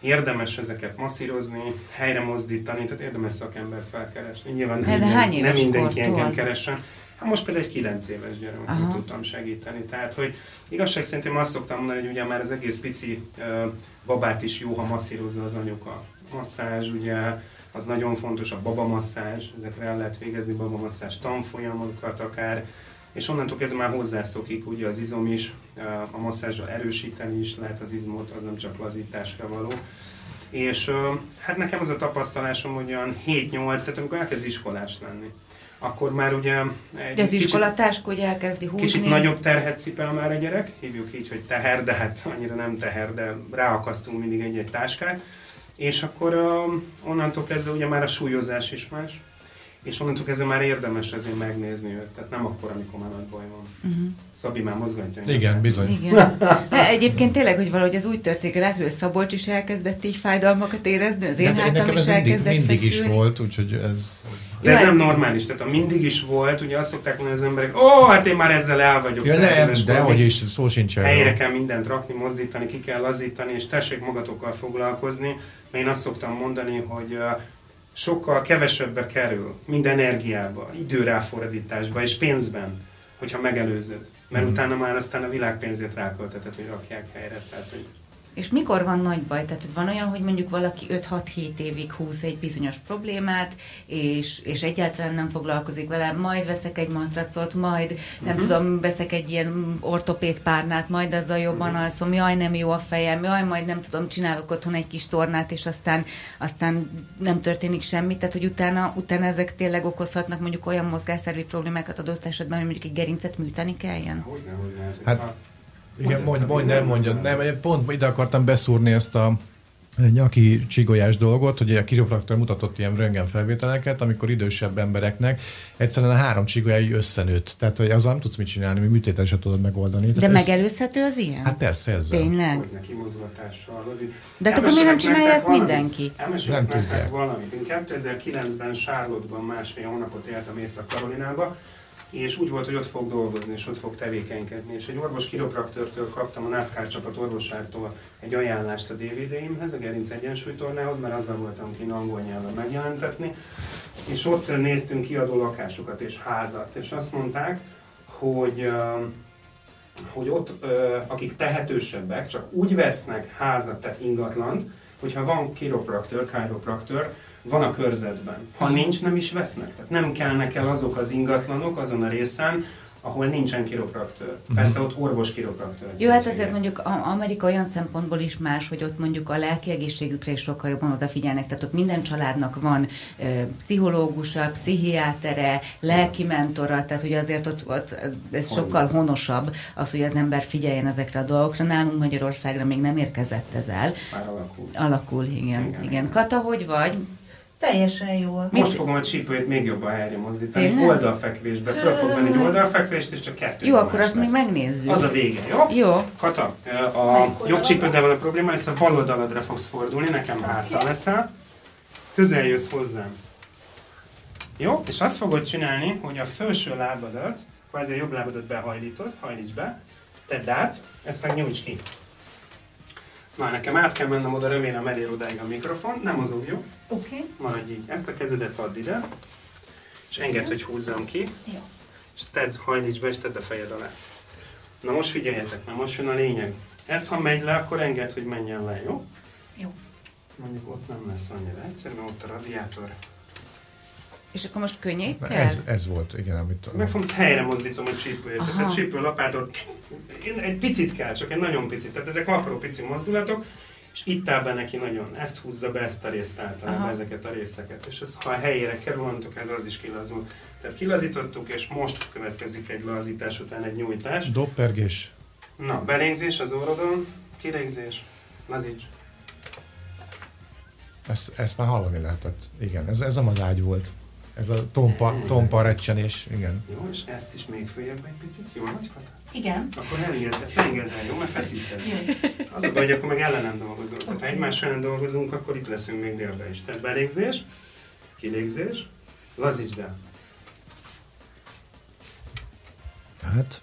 Érdemes ezeket masszírozni, helyre mozdítani, tehát érdemes szakembert felkeresni. Nyilván de nem, de nem mindenki engem keresen. Hát most például egy kilenc éves gyermeknek tudtam segíteni. Tehát, hogy igazság szerint én azt szoktam mondani, hogy ugye már az egész pici uh, babát is jó, ha masszírozza az anyuka. Masszázs, ugye, az nagyon fontos, a babamasszázs, ezekre el lehet végezni babamasszázs tanfolyamokat akár, és onnantól kezdve már hozzászokik ugye az izom is, a masszázsal erősíteni is lehet az izmot, az nem csak lazításra való. És hát nekem az a tapasztalásom olyan hét nyolc, tehát amikor elkezd iskolás lenni, akkor már ugye... Egy az iskolatásk, hogy elkezdi húzni. Kicsit nagyobb terhet cipel már a gyerek, hívjuk így, hogy teher, de hát annyira nem teher, de ráakasztunk mindig egy-egy táskát. És akkor um, onnantól kezdve ugye már a súlyozás is más, és onnantól kezdve már érdemes azért megnézni őt, tehát nem akkor, amikor már nagy baj van. Uh-huh. Szabi már mozgatja. Igen, nem bizony. Igen. De egyébként tényleg, hogy valahogy ez úgy történt, lehet, hogy Szabolcs is elkezdett így fájdalmakat érezni, az én de hátam is elkezdett mindig, mindig is volt, úgyhogy ez... ez... De ez nem normális, tehát a mindig is volt, ugye azt szokták mondani az emberek, ó, oh, hát én már ezzel el vagyok. Ja, nem, de hogy is, szó sincs erről. Helyre kell mindent rakni, mozdítani, ki kell lazítani, és tessék magatokkal foglalkozni, mert én azt szoktam mondani, hogy sokkal kevesebbe kerül, mind energiába, időráfordításba és pénzben, hogyha megelőzöd. Mert hmm. utána már aztán a világpénzét rákölteted, hogy rakják helyre, tehát hogy... És mikor van nagy baj? Tehát van olyan, hogy mondjuk valaki öt-hat-hét évig húz egy bizonyos problémát, és, és egyáltalán nem foglalkozik vele, majd veszek egy matracot, majd nem uh-huh. tudom, veszek egy ilyen ortopéd párnát, majd azzal jobban uh-huh. alszom, jaj, nem jó a fejem, jaj, majd nem tudom, csinálok otthon egy kis tornát, és aztán, aztán nem történik semmi, tehát hogy utána, utána ezek tényleg okozhatnak mondjuk olyan mozgásszervi problémákat adott esetben, hogy mondjuk egy gerincet műteni kelljen? Hogyne, hogyne. Hát, igen, mondj, mondj, nem mondjad. Nem, pont ide akartam beszúrni ezt a nyaki csigolyás dolgot, hogy a kiropraktor mutatott ilyen röntgen felvételeket, amikor idősebb embereknek egyszerűen a három csigolyái összenőtt. Tehát az nem tudsz mit csinálni, mi műtéten sem tudod megoldani. De megelőzhető az ilyen? Hát persze ezzel. Tényleg? Hogy neki mozgatással. De akkor miért nem csinálja ezt mindenki? Nem tudják. Valamit. Én kétezer-kilencben Charlotte-ban másfél hónapot éltem Észak-Karolinába, és úgy volt, hogy ott fog dolgozni, és ott fog tevékenykedni. És egy orvos kiropraktőrtől kaptam, a NASCAR csapat orvosától egy ajánlást a dé vé déimhez, a gerinc egyensúlytornához, mert azzal voltam kint angol nyelven megjelentetni. És ott néztünk kiadó lakásokat és házat, és azt mondták, hogy, hogy ott, akik tehetősebbek, csak úgy vesznek házat, tehát ingatlant, hogyha van kiropraktőr, káropraktőr, van a körzetben. Ha nincs, nem is vesznek. Tehát nem kellnek el azok az ingatlanok azon a részen, ahol nincsen kiropraktőr. Persze ott orvos kiropraktőr. Jó, hát azért mondjuk Amerika olyan szempontból is más, hogy ott mondjuk a lelki egészségükre is sokkal jobban odafigyelnek. Tehát ott minden családnak van e, pszichológusa, pszichiátere, lelki mentora, tehát ugye azért ott, ott ez Hol. sokkal honosabb az, hogy az ember figyeljen ezekre a dolgokra. Nálunk Magyarországra még nem érkezett ez el. Már alakul. Alakul, igen. igen, igen. igen. Kata, hogy vagy? Teljesen jól. Most fogom a csípőjét még jobban helyre mozdítani, egy oldalfekvésbe. Föl fog venni egy oldalfekvést, és csak kettő. Jó, akkor azt lesz. Még megnézzük. Az a vége, jó? Jó. Kata, a jobb csípőddel van a probléma, hiszen a bal oldaladra fogsz fordulni, nekem háttal leszel. Közel jössz hozzám. Jó, és azt fogod csinálni, hogy a felső lábadat, kvázi a jobb lábadat behajlítod, hajlíts be, tedd át, ezt meg nyújts ki. Na, nekem át kell mennem oda, remélem elér odáig a mikrofon, nem mozog, jó? Oké. Okay. Maradj így. Ezt a kezedet add ide, és engedd, hogy húzzam ki, jó. És tedd, hajlíts be, és tedd a fejed alá. Na most figyeljetek, mert most jön a lényeg. Ez, ha megy le, akkor engedd, hogy menjen le, jó? Jó. Mondjuk ott nem lesz annyira egyszerűen, ott a radiátor. És akkor most könnyét kell? Ez, ez volt, igen, amit... Meg fogsz helyre mozdítom a csípőjét, aha. Tehát a csípőlapádon egy picit kell, csak egy nagyon picit, tehát ezek apró pici mozdulatok, és itt áll be neki nagyon, ezt húzza be, ezt a részt általában, aha. Ezeket a részeket, és ez, ha a helyére kerül, mondtok el, az is kilazul. Tehát kilazítottuk, és most következik egy lazítás után egy nyújtás. Doppergés. Na, belégzés az orrodon, kirégzés, lazíts. Ezt, ezt már hallani lehetett, igen, ez, ez nem az ágy volt. Ez a tompa, tompa recsenés, igen. Jó, és ezt is még följebb egy picit, jó nagy Kata? Igen. Akkor elenged, ezt engedd el, jó? Mert feszíted. Az a baj, hogy akkor meg ellenem dolgozunk. Okay. Ha egymás ellen dolgozunk, akkor itt leszünk még délben is. Tehát belégzés, kilégzés, lazítsd el. Tehát?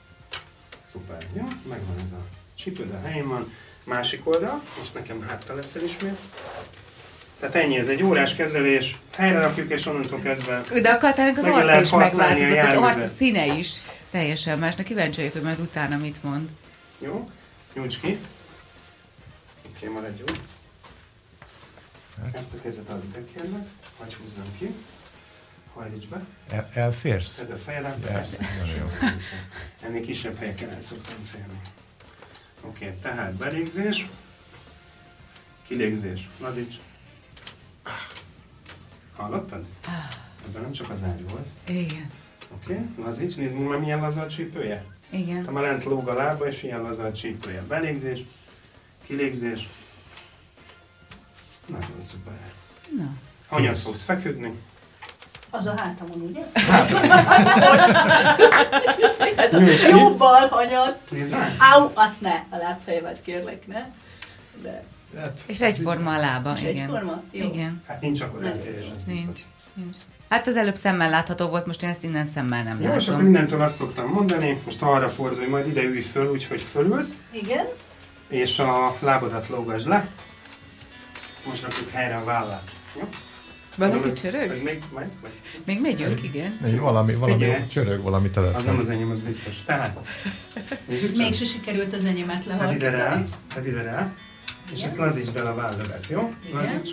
Szuper, jó? Megvan ez a csípőd, a helyén van. Másik oldal, most nekem hátra leszel ismét. Tehát ennyi, ez egy órás kezelés, helyre rakjuk, és onnantól kezdve... De a Katának az arca is megváltozott, az arca színe is teljesen más. Na kíváncsi vagyok, hogy majd utána mit mond. Jó, ezt nyújts ki. Oké, maradj jó. Ezt a kezed addig bekérlek, hagyj húzzam ki. Hajlíts be. El, elférsz? Edd a fejlát, persze. Ennél kisebb helyeken el szoktam férni. Oké, tehát belégzés, kilégzés, lazíts. Hallottad? Ebben nem csak az ágy volt. Igen. Oké, okay. Lazíts, nézd meg, milyen laza a csípője. Igen. Ha már lent lóg a lába, és ilyen laza a csípője. Belégzés, kilégzés. Nagyon szuper. Na. Hanyat fogsz feküdni? Az a hátamon, ugye? Hátamon. Ez a jóbbal hanyat. Nézd meg. Áú, azt ne, a lábfejemet kérlek, ne. De... Hát, és egyforma a lába, és igen. Egyforma? Jó. Igen. Hát nincs akkor eltérés, ez nincs. Nincs. Hát az előbb szemmel látható volt, most én ezt innen szemmel nem jó, látom. Jó, és akkor mindentől azt szoktam mondani, most arra fordulj, majd ide ülj föl, úgyhogy fölülsz. Igen. És a lábadat lógasd le. Most rakjuk helyre a vállát. Jó? Valami ez, csörög? Ez még, majd, vagy? Még megyünk, igen. Egy, valami valami figyelj. Csörög, valami telefon. Az nem az enyém, az biztos. Tehát. Mégse sikerült az enyémet lehallgatni. Hát ide rá. És igen. Ezt lazítsd el a válladat, jó? Igen. Lazíts.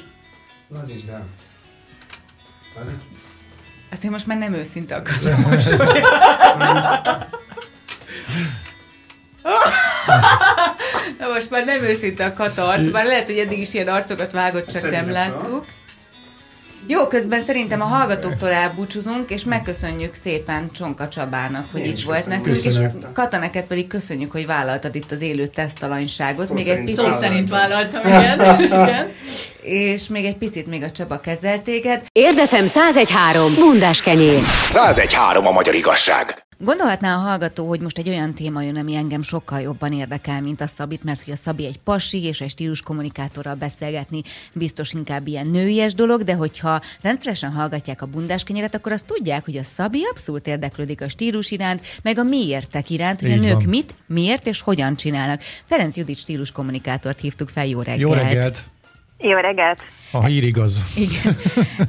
Lazítsd el. Lazíts. Ezt én most már nem őszinte akartam mosolyogni. Na most már nem őszinte a Kata arc, bár lehet, hogy eddig is ilyen arcokat vágott, csak nem láttuk. Jó, közben szerintem a hallgatóktól elbúcsúzunk, és megköszönjük szépen Csonka Csabának, hogy én itt volt nekünk, és Kata, neked pedig köszönjük, hogy vállaltad itt az élő tesztalanyságot. Szó még egy picit szerint vállaltam, igen. Igen. és még egy picit még a Csaba kezel téged. Érdefem száz egy három, bundás kenyér. száz egy három a magyar igazság. Gondolhatná a hallgató, hogy most egy olyan téma jön, ami engem sokkal jobban érdekel, mint a Szabit, mert hogy a Szabi egy pasi, és egy stílus kommunikátorral beszélgetni biztos inkább ilyen nőies dolog, de hogyha rendszeresen hallgatják a bundáskenyeret, akkor azt tudják, hogy a Szabi abszolút érdeklődik a stílus iránt, meg a miértek iránt, hogy a nők mit, miért és hogyan csinálnak. Ferenc Judit stílus kommunikátort hívtuk fel, jó reggelt! Jó reggelt! Jó reggelt! A hír igaz. Igen.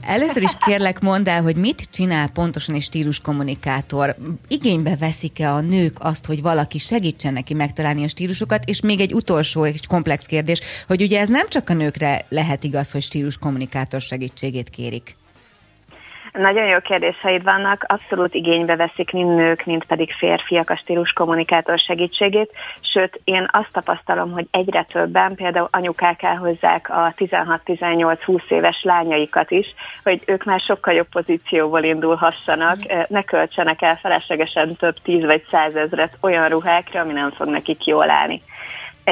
Először is kérlek, mondd el, hogy mit csinál pontosan egy stílus kommunikátor. Igénybe veszik-e a nők azt, hogy valaki segítsen neki megtalálni a stílusokat? És még egy utolsó, egy komplex kérdés, hogy ugye ez nem csak a nőkre lehet igaz, hogy stílus kommunikátor segítségét kérik. Nagyon jó kérdéseid vannak, abszolút igénybe veszik mind nők, mind pedig férfiak a stílus kommunikátor segítségét, sőt, én azt tapasztalom, hogy egyre többen, például anyukák elhozzák a tizenhat-tizennyolc-húsz éves lányaikat is, hogy ők már sokkal jobb pozícióból indulhassanak, ne költsenek el feleslegesen több tíz vagy százezret olyan ruhákra, ami nem fog nekik jól állni.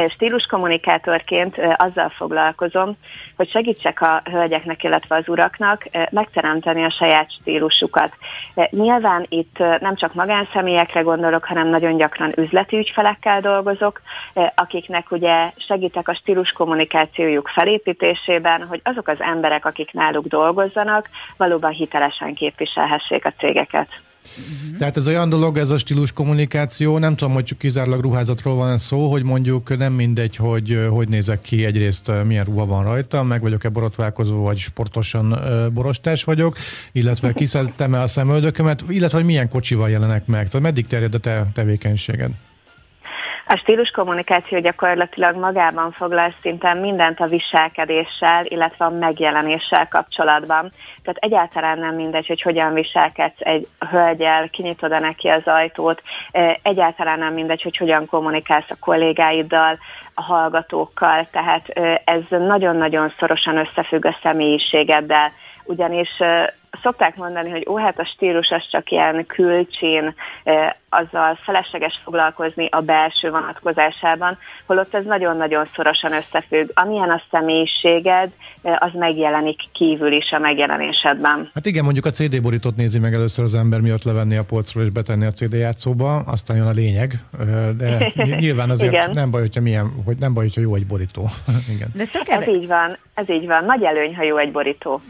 Stíluskommunikátorként azzal foglalkozom, hogy segítsek a hölgyeknek, illetve az uraknak megteremteni a saját stílusukat. Nyilván itt nem csak magánszemélyekre gondolok, hanem nagyon gyakran üzleti ügyfelekkel dolgozok, akiknek ugye segítek a stíluskommunikációjuk felépítésében, hogy azok az emberek, akik náluk dolgozzanak, valóban hitelesen képviselhessék a cégeket. Uh-huh. Tehát ez olyan dolog, ez a stílus kommunikáció, nem tudom, hogy kizárólag ruházatról van szó, hogy mondjuk nem mindegy, hogy hogy nézek ki, egyrészt milyen ruha van rajtam, meg vagyok-e borotválkozó, vagy sportosan borostás vagyok, illetve kiszedtem-e a szemöldökömet, illetve hogy milyen kocsival jelenek meg. Tehát meddig terjed a te tevékenységed? A stílus kommunikáció gyakorlatilag magában foglal szinten mindent a viselkedéssel, illetve a megjelenéssel kapcsolatban. Tehát egyáltalán nem mindegy, hogy hogyan viselkedsz egy hölgyel, kinyitod-e neki az ajtót, egyáltalán nem mindegy, hogy hogyan kommunikálsz a kollégáiddal, a hallgatókkal, tehát ez nagyon-nagyon szorosan összefügg a személyiségeddel, ugyanis szokták mondani, hogy ó, hát a stílus az csak ilyen külcsén, azzal felesleges foglalkozni a belső vonatkozásában, holott ez nagyon-nagyon szorosan összefügg. Amilyen a személyiséged, az megjelenik kívül is a megjelenésedben. Hát igen, mondjuk a cé dé borítót nézi meg először az ember, miatt levenni a polcról és betenni a cé dé játszóba, aztán jön a lényeg, de nyilván azért nem baj, hogyha milyen, hogy nem baj, hogyha jó egy borító. Igen. De ez, ez így van, ez így van. Nagy előny, ha jó egy borító.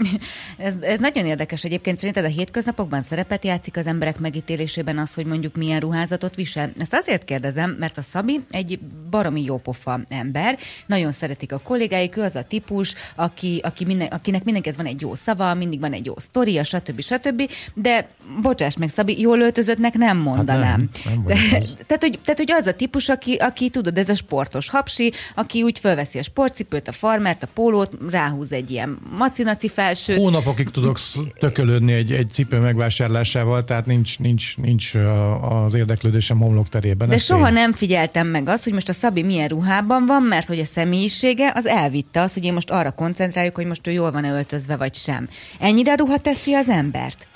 ez, ez nagyon érdekes egyébként. Szerinted a hétköznapokban szerepet játszik az emberek megítélésében az, hogy mondjuk mi milyen ruházatot visel? Ezt azért kérdezem, mert a Szabi egy baromi jópofa ember, nagyon szeretik a kollégáik, ő az a típus, aki, aki minden, akinek mindenkihez van egy jó szava, mindig van egy jó sztoria, stb. stb. De bocsáss meg, Szabi, jól öltözöttnek nem mondanám. Hát nem, nem de, tehát, hogy, tehát, hogy az a típus, aki, aki tudod, ez a sportos hapsi, aki úgy fölveszi a sportcipőt, a farmert, a pólót, ráhúz egy ilyen macinaci felsőt. Hónapokig tudok tökölődni egy, egy cipő megvásárlásával, tehát nincs, nincs, nincs a, a az érdeklődésem homlok terében. De soha én nem figyeltem meg azt, hogy most a Szabi milyen ruhában van, mert hogy a személyisége az elvitte azt, hogy én most arra koncentráljuk, hogy most ő jól van-e öltözve, vagy sem. Ennyire ruha teszi az embert?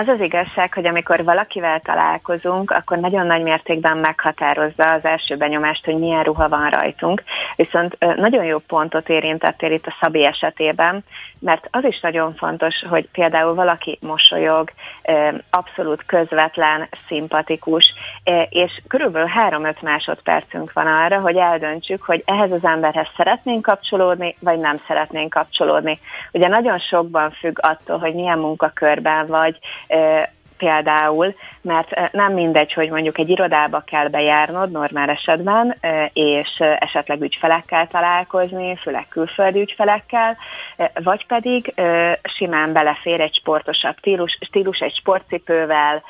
Az az igazság, hogy amikor valakivel találkozunk, akkor nagyon nagy mértékben meghatározza az első benyomást, hogy milyen ruha van rajtunk. Viszont nagyon jó pontot érintettél itt a Szabi esetében, mert az is nagyon fontos, hogy például valaki mosolyog, abszolút közvetlen, szimpatikus, és körülbelül három-öt másodpercünk van arra, hogy eldöntsük, hogy ehhez az emberhez szeretnénk kapcsolódni, vagy nem szeretnénk kapcsolódni. Ugye nagyon sokban függ attól, hogy milyen munkakörben vagy, például, mert nem mindegy, hogy mondjuk egy irodába kell bejárnod normál esetben, és esetleg ügyfelekkel találkozni, főleg külföldi ügyfelekkel, vagy pedig simán belefér egy sportosabb stílus, stílus egy sportcipővel,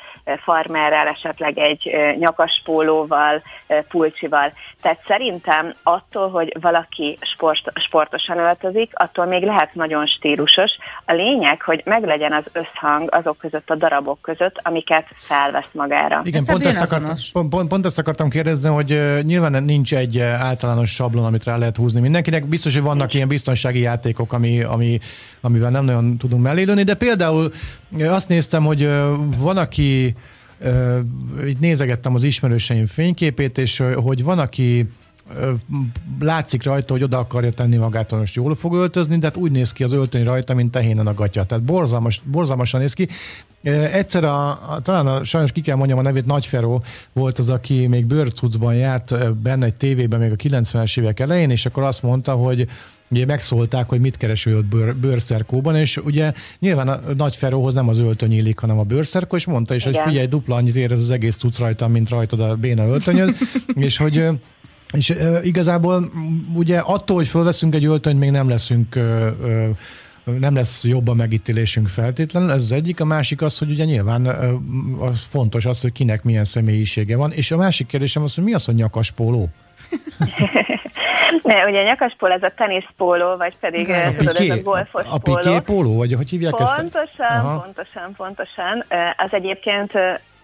farmerrel, esetleg egy nyakaspólóval, pulcsival. Tehát szerintem attól, hogy valaki sport, sportosan öltözik, attól még lehet nagyon stílusos. A lényeg, hogy meglegyen az összhang azok között, a darabok között, amiket felvesz magára. Igen, ez pont, ezt akartam, pont, pont ezt akartam kérdezni, hogy nyilván nincs egy általános sablon, amit rá lehet húzni mindenkinek. Biztos, hogy vannak nincs ilyen biztonsági játékok, ami, ami, amivel nem nagyon tudunk mellélőni, de például azt néztem, hogy van, aki így nézegettem az ismerőseim fényképét, és hogy van, aki látszik rajta, hogy oda akarja tenni magát, hogy most jól fog öltözni, de hát úgy néz ki az öltöny rajta, mint tehénen a gatya. Tehát borzalmas, borzalmasan néz ki. Egyszer a, a, talán a, sajnos ki kell mondjam a nevét, Nagy Feró volt az, aki még bőrcucban járt benne egy tévében még a kilencvenes évek elején, és akkor azt mondta, hogy ugye megszólták, hogy mit keres ő ott bőr, bőrszerkóban, és ugye nyilván a Nagy Feróhoz nem az öltöny illik, hanem a bőrszerkó, és mondta is, hogy figyelj, dupla annyit ér ez az egész cucc rajtam, mint rajtad a béna öltönyöd, és hogy és e, igazából ugye attól, hogy fölveszünk egy öltönyt, még nem leszünk e, e, nem lesz jobb a megítélésünk feltétlenül, ez az egyik. A másik az, hogy ugye nyilván az fontos az, hogy kinek milyen személyisége van, és a másik kérdésem az, hogy mi az, hogy nyakaspóló? Ne, ugye a nyakaspóló ez a teniszpóló, vagy pedig de, a tudod, piké, ez a golfos a póló. A piképóló, vagy hogy hívják pontosan, ezt? Pontosan, pontosan, pontosan. Az egyébként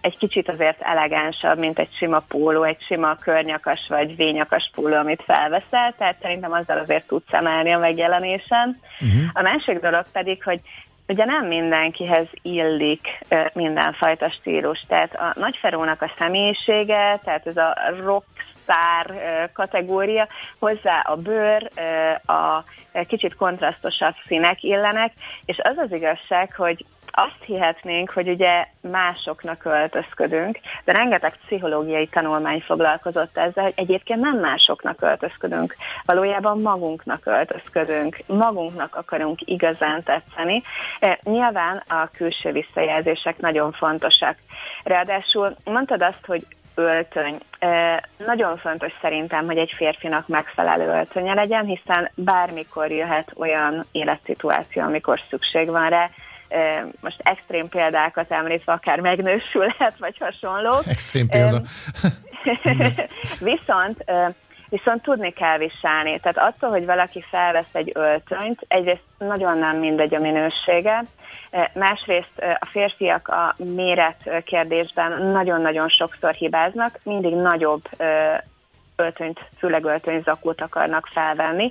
egy kicsit azért elegánsabb, mint egy sima póló, egy sima környakas vagy vényakas póló, amit felveszel, tehát szerintem azzal azért tudsz emelni a megjelenésen. Uh-huh. A másik dolog pedig, hogy ugye nem mindenkihez illik mindenfajta stílus, tehát a Nagy Ferónak a személyisége, tehát ez a rockstar kategória, hozzá a bőr, a kicsit kontrasztosabb színek illenek, és az az igazság, hogy azt hihetnénk, hogy ugye másoknak öltözködünk, de rengeteg pszichológiai tanulmány foglalkozott ezzel, hogy egyébként nem másoknak öltözködünk, valójában magunknak öltözködünk, magunknak akarunk igazán tetszeni. Nyilván a külső visszajelzések nagyon fontosak. Ráadásul mondtad azt, hogy öltöny. Nagyon fontos szerintem, hogy egy férfinak megfelelő öltönye legyen, hiszen bármikor jöhet olyan életszituáció, amikor szükség van rá, most extrém példákat említve akár megnősülhet, vagy hasonló. Extrém példa. viszont, viszont tudni kell viselni. Tehát attól, hogy valaki felvesz egy öltönyt, egyrészt nagyon nem mindegy a minősége, másrészt a férfiak a méret kérdésben nagyon-nagyon sokszor hibáznak, mindig nagyobb öltönyt, főleg öltönyzakót akarnak felvenni,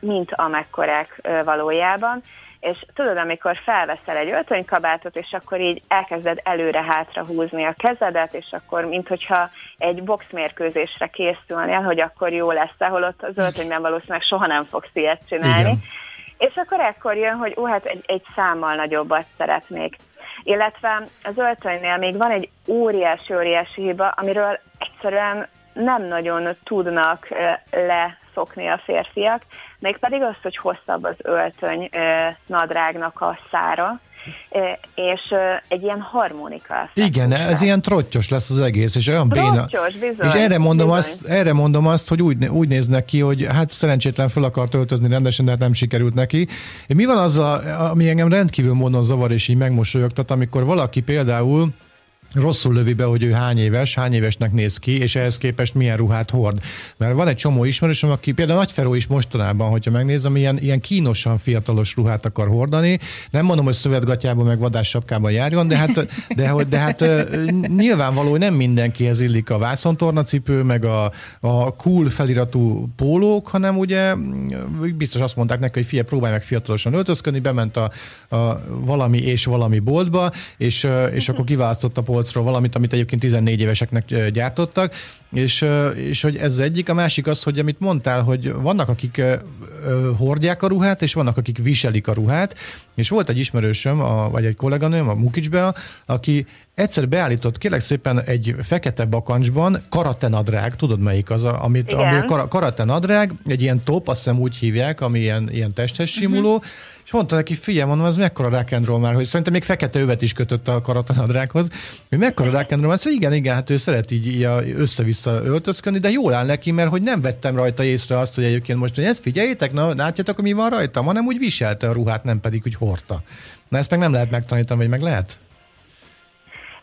mint amekkorák valójában. És tudod, amikor felveszel egy öltönykabátot, és akkor így elkezded előre-hátra húzni a kezedet, és akkor minthogyha egy boxmérkőzésre készülnél, hogy akkor jó lesz, ahol ott az öltönyben valószínűleg soha nem fogsz ilyet csinálni. Igen. És akkor ekkor jön, hogy ó, hát egy, egy számmal nagyobbat szeretnék. Illetve az öltönynél még van egy óriási-óriási hiba, amiről egyszerűen nem nagyon tudnak leszokni a férfiak, mégpedig az, hogy hosszabb az öltöny nadrágnak a szára, és egy ilyen harmonika. Igen, ez ilyen trottyos lesz az egész, és olyan béna. Trottyos, bizony. És erre mondom, azt, erre mondom azt, hogy úgy, úgy néznek ki, hogy hát szerencsétlen fel akart öltözni rendesen, de hát nem sikerült neki. Mi van azzal, ami engem rendkívül módon zavar, és így megmosolyogtat, amikor valaki például rosszul lövi be, hogy ő hány éves, hány évesnek néz ki, és ehhez képest milyen ruhát hord. Mert van egy csomó ismerősöm, aki például Nagy Feró is mostanában, hogyha megnézem, ilyen, ilyen kínosan fiatalos ruhát akar hordani. Nem mondom, hogy szövetgatyában meg vadássapkában járjon, de hát, de, de hát nyilvánvaló, hogy nem mindenkihez illik a vászontornacipő, meg a, a cool feliratú pólók, hanem ugye biztos azt mondták neki, hogy figyelj, próbálj meg fiatalosan öltözködni, bement a, a valami és valami boltba, és, és akkor kiválasztott a valamit, amit egyébként tizennégy éveseknek gyártottak, és, és hogy ez egyik, a másik az, hogy amit mondtál, hogy vannak, akik hordják a ruhát, és vannak, akik viselik a ruhát, és volt egy ismerősöm, a, vagy egy kolléganőm, a Mukicsbea, aki egyszer beállított, kérlek szépen, egy fekete bakancsban karatenadrág, tudod melyik az, amit, ami kar, karatenadrág, egy ilyen top, azt hiszem úgy hívják, ami ilyen, ilyen testhez simuló, uh-huh. És mondta neki, figyelj, mondom, ez mekkora rock'n'roll már, hogy szerintem még fekete övet is kötött a karatenadrághoz, hogy mekkora rock'n'roll már, szóval igen, igen, hát ő szeret így, így össze-vissza öltözködni, de jól áll neki, mert hogy nem vettem rajta észre azt, hogy egyébként most, hogy ezt figyeljétek, na, látjátok, mi van rajtam, hanem úgy viselte a ruhát, nem pedig úgy hordta. Na ezt meg nem lehet megtanítani, vagy meg lehet?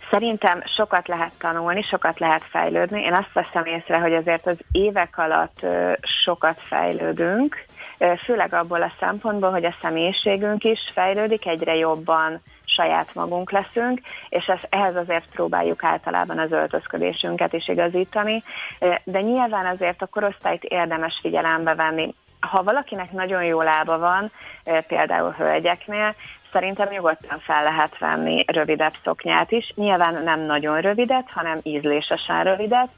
Szerintem sokat lehet tanulni, sokat lehet fejlődni. Én azt veszem észre, hogy azért az évek alatt sokat fejlődünk, főleg abból a szempontból, hogy a személyiségünk is fejlődik, egyre jobban saját magunk leszünk, és ez, ehhez azért próbáljuk általában az öltözködésünket is igazítani, de nyilván azért a korosztályt érdemes figyelembe venni. Ha valakinek nagyon jó lába van, például hölgyeknél, szerintem nyugodtan fel lehet venni rövidebb szoknyát is. Nyilván nem nagyon rövidet, hanem ízlésesen rövidet,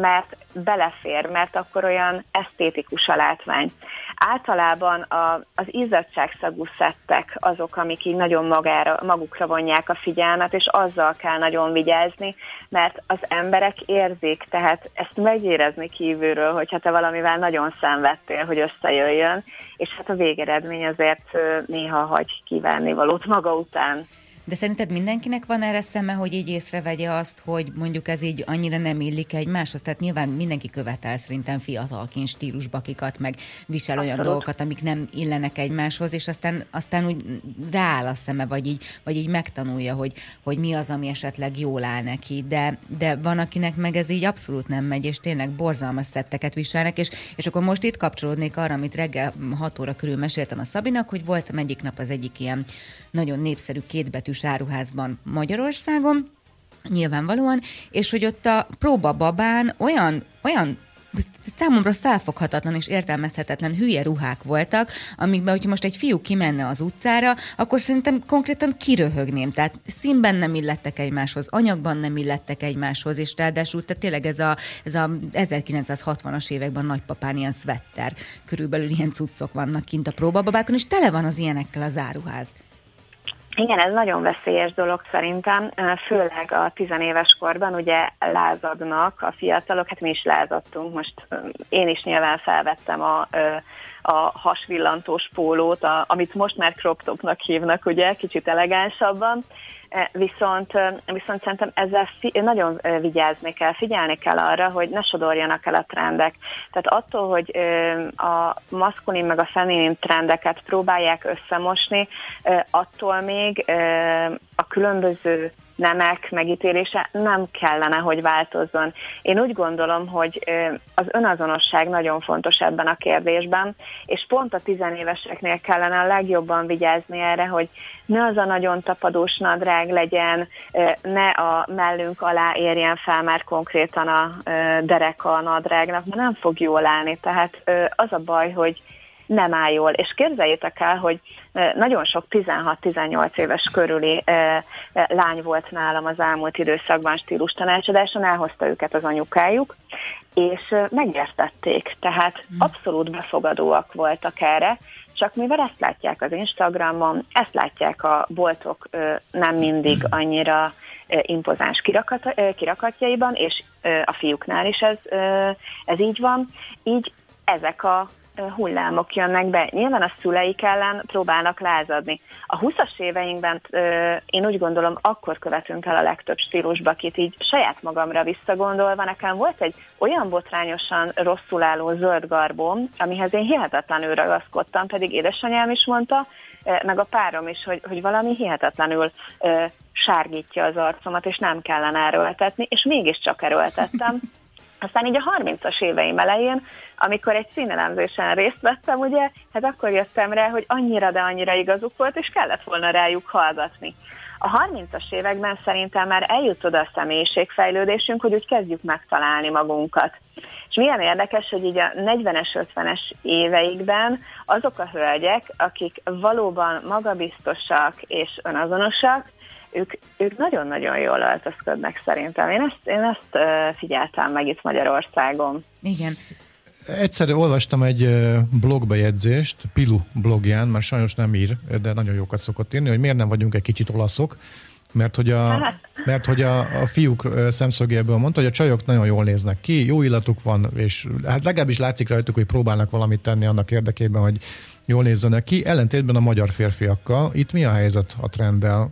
mert belefér, mert akkor olyan esztétikus a látvány. Általában a, az izzadságszagú szettek azok, amik így nagyon magára, magukra vonják a figyelmet, és azzal kell nagyon vigyázni, mert az emberek érzik, tehát ezt megérezni kívülről, hogyha te valamivel nagyon szenvedtél, hogy összejöjjön, és hát a végeredmény azért néha hagy kívánni valót maga után. De szerinted mindenkinek van erre szeme, hogy így észrevegye azt, hogy mondjuk ez így annyira nem illik egymáshoz? Tehát nyilván mindenki követel szerintem fiatalként stílusbakikat, meg visel olyan Abszolút. dolgokat, amik nem illenek egymáshoz, és aztán, aztán úgy rááll a szeme, vagy így, vagy így megtanulja, hogy, hogy mi az, ami esetleg jól áll neki. De, de van, akinek meg ez így abszolút nem megy, és tényleg borzalmas szetteket viselnek, és, és akkor most itt kapcsolódnék arra, amit reggel hat óra körül meséltem a Szabinak, hogy voltam egyik nap az egyik ilyen nagyon népszerű kétbetűs áruházban Magyarországon, nyilvánvalóan, és hogy ott a próbababán olyan, olyan számomra felfoghatatlan és értelmezhetetlen hülye ruhák voltak, amikben, hogyha most egy fiú kimenne az utcára, akkor szerintem konkrétan kiröhögném. Tehát színben nem illettek egymáshoz, anyagban nem illettek egymáshoz, és ráadásul tehát tényleg ez a, ez a ezerkilencszázhatvanas években nagypapán ilyen szvetter, körülbelül ilyen cuccok vannak kint a próbababákon, és tele van az ilyenekkel az áruház. Igen, ez nagyon veszélyes dolog szerintem, főleg a tizenéves korban ugye lázadnak a fiatalok, hát mi is lázadtunk, most én is nyilván felvettem a, a hasvillantós pólót, a, amit most már crop topnak hívnak, ugye, kicsit elegánsabban, viszont, viszont szerintem ezzel fi- nagyon vigyázni kell, figyelni kell arra, hogy ne sodorjanak el a trendek. Tehát attól, hogy a maszkulin meg a feminin trendeket próbálják összemosni, attól még a különböző nemek megítélése nem kellene, hogy változzon. Én úgy gondolom, hogy az önazonosság nagyon fontos ebben a kérdésben, és pont a tizenéveseknél kellene a legjobban vigyázni erre, hogy ne az a nagyon tapadós nadrág legyen, ne a mellünk alá érjen fel már konkrétan a dereka a nadrágnak, mert nem fog jól állni. Tehát az a baj, hogy nem áll jól. És képzeljétek el, hogy nagyon sok tizenhat-tizennyolc éves körüli lány volt nálam az elmúlt időszakban stílus tanácsadáson, elhozta őket az anyukájuk, és megértették. Tehát abszolút befogadóak voltak erre, csak mivel ezt látják az Instagramon, ezt látják a boltok nem mindig annyira impozáns kirakat, kirakatjaiban, és a fiúknál is ez, ez így van. Így ezek a hullámok jönnek be. Nyilván a szüleik ellen próbálnak lázadni. A huszas éveinkben én úgy gondolom, akkor követünk el a legtöbb stílusbakit, így saját magamra visszagondolva. Nekem volt egy olyan botrányosan rosszul álló zöld garbom, amihez én hihetetlenül ragaszkodtam, pedig édesanyám is mondta, meg a párom is, hogy, hogy valami hihetetlenül sárgítja az arcomat, és nem kellene erőltetni, és mégiscsak erőltettem. Aztán így a harmincas éveim elején, amikor egy színelemzésen részt vettem, ugye, hát akkor jöttem rá, hogy annyira, de annyira igazuk volt, és kellett volna rájuk hallgatni. A harmincas években szerintem már eljut oda a személyiségfejlődésünk, hogy úgy kezdjük megtalálni magunkat. És milyen érdekes, hogy így a negyvenes, ötvenes éveikben azok a hölgyek, akik valóban magabiztosak és önazonosak, Ők, ők nagyon-nagyon jól öltözködnek szerintem. Én ezt, én ezt figyeltem meg itt Magyarországon. Igen. Egyszer olvastam egy blogbejegyzést, Pilu blogján, már sajnos nem ír, de nagyon jókat szokott írni, hogy miért nem vagyunk egy kicsit olaszok, mert hogy a, mert, hogy a, a fiúk szemszögéből mondta, hogy a csajok nagyon jól néznek ki, jó illatuk van, és hát legalábbis látszik rajtuk, hogy próbálnak valamit tenni annak érdekében, hogy jól nézzenek ki, ellentétben a magyar férfiakkal. Itt mi a helyzet a trenddel?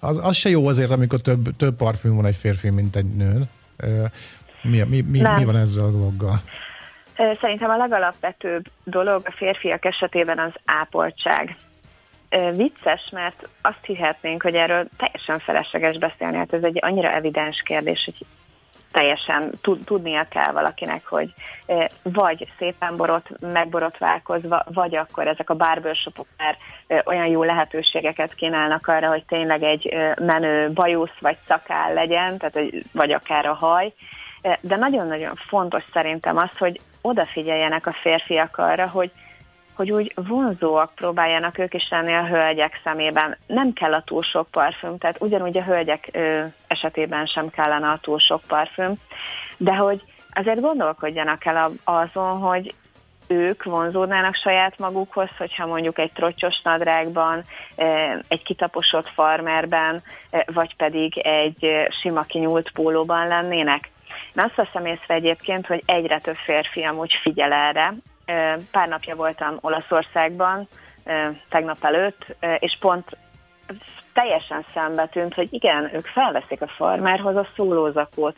Az, az se jó azért, amikor több, több parfüm van egy férfi, mint egy nőn. Mi, mi, mi, mi van ezzel a dologgal? Szerintem a legalapvetőbb dolog a férfiak esetében az ápoltság. Vicces, mert azt hihetnénk, hogy erről teljesen felesleges beszélni. Hát ez egy annyira evidens kérdés, hogy teljesen tudnia kell valakinek, hogy vagy szépen borot, megborotválkozva, vagy akkor ezek a barbershopok már olyan jó lehetőségeket kínálnak arra, hogy tényleg egy menő bajusz vagy szakáll legyen, tehát vagy akár a haj. De nagyon-nagyon fontos szerintem az, hogy odafigyeljenek a férfiak arra, hogy hogy úgy vonzóak próbáljanak ők is lenni a hölgyek szemében. Nem kell a túl sok parfüm, tehát ugyanúgy a hölgyek ö, esetében sem kellene a túl sok parfüm, de hogy azért gondolkodjanak el azon, hogy ők vonzódnának saját magukhoz, hogyha mondjuk egy trottyos nadrágban, egy kitaposott farmerben, vagy pedig egy sima kinyúlt pólóban lennének. Én azt veszem észre egyébként, hogy egyre több férfi amúgy figyel erre. Pár napja voltam Olaszországban, tegnap előtt, és pont teljesen szembe tűnt, hogy igen, ők felveszik a farmerhoz a szólózakót.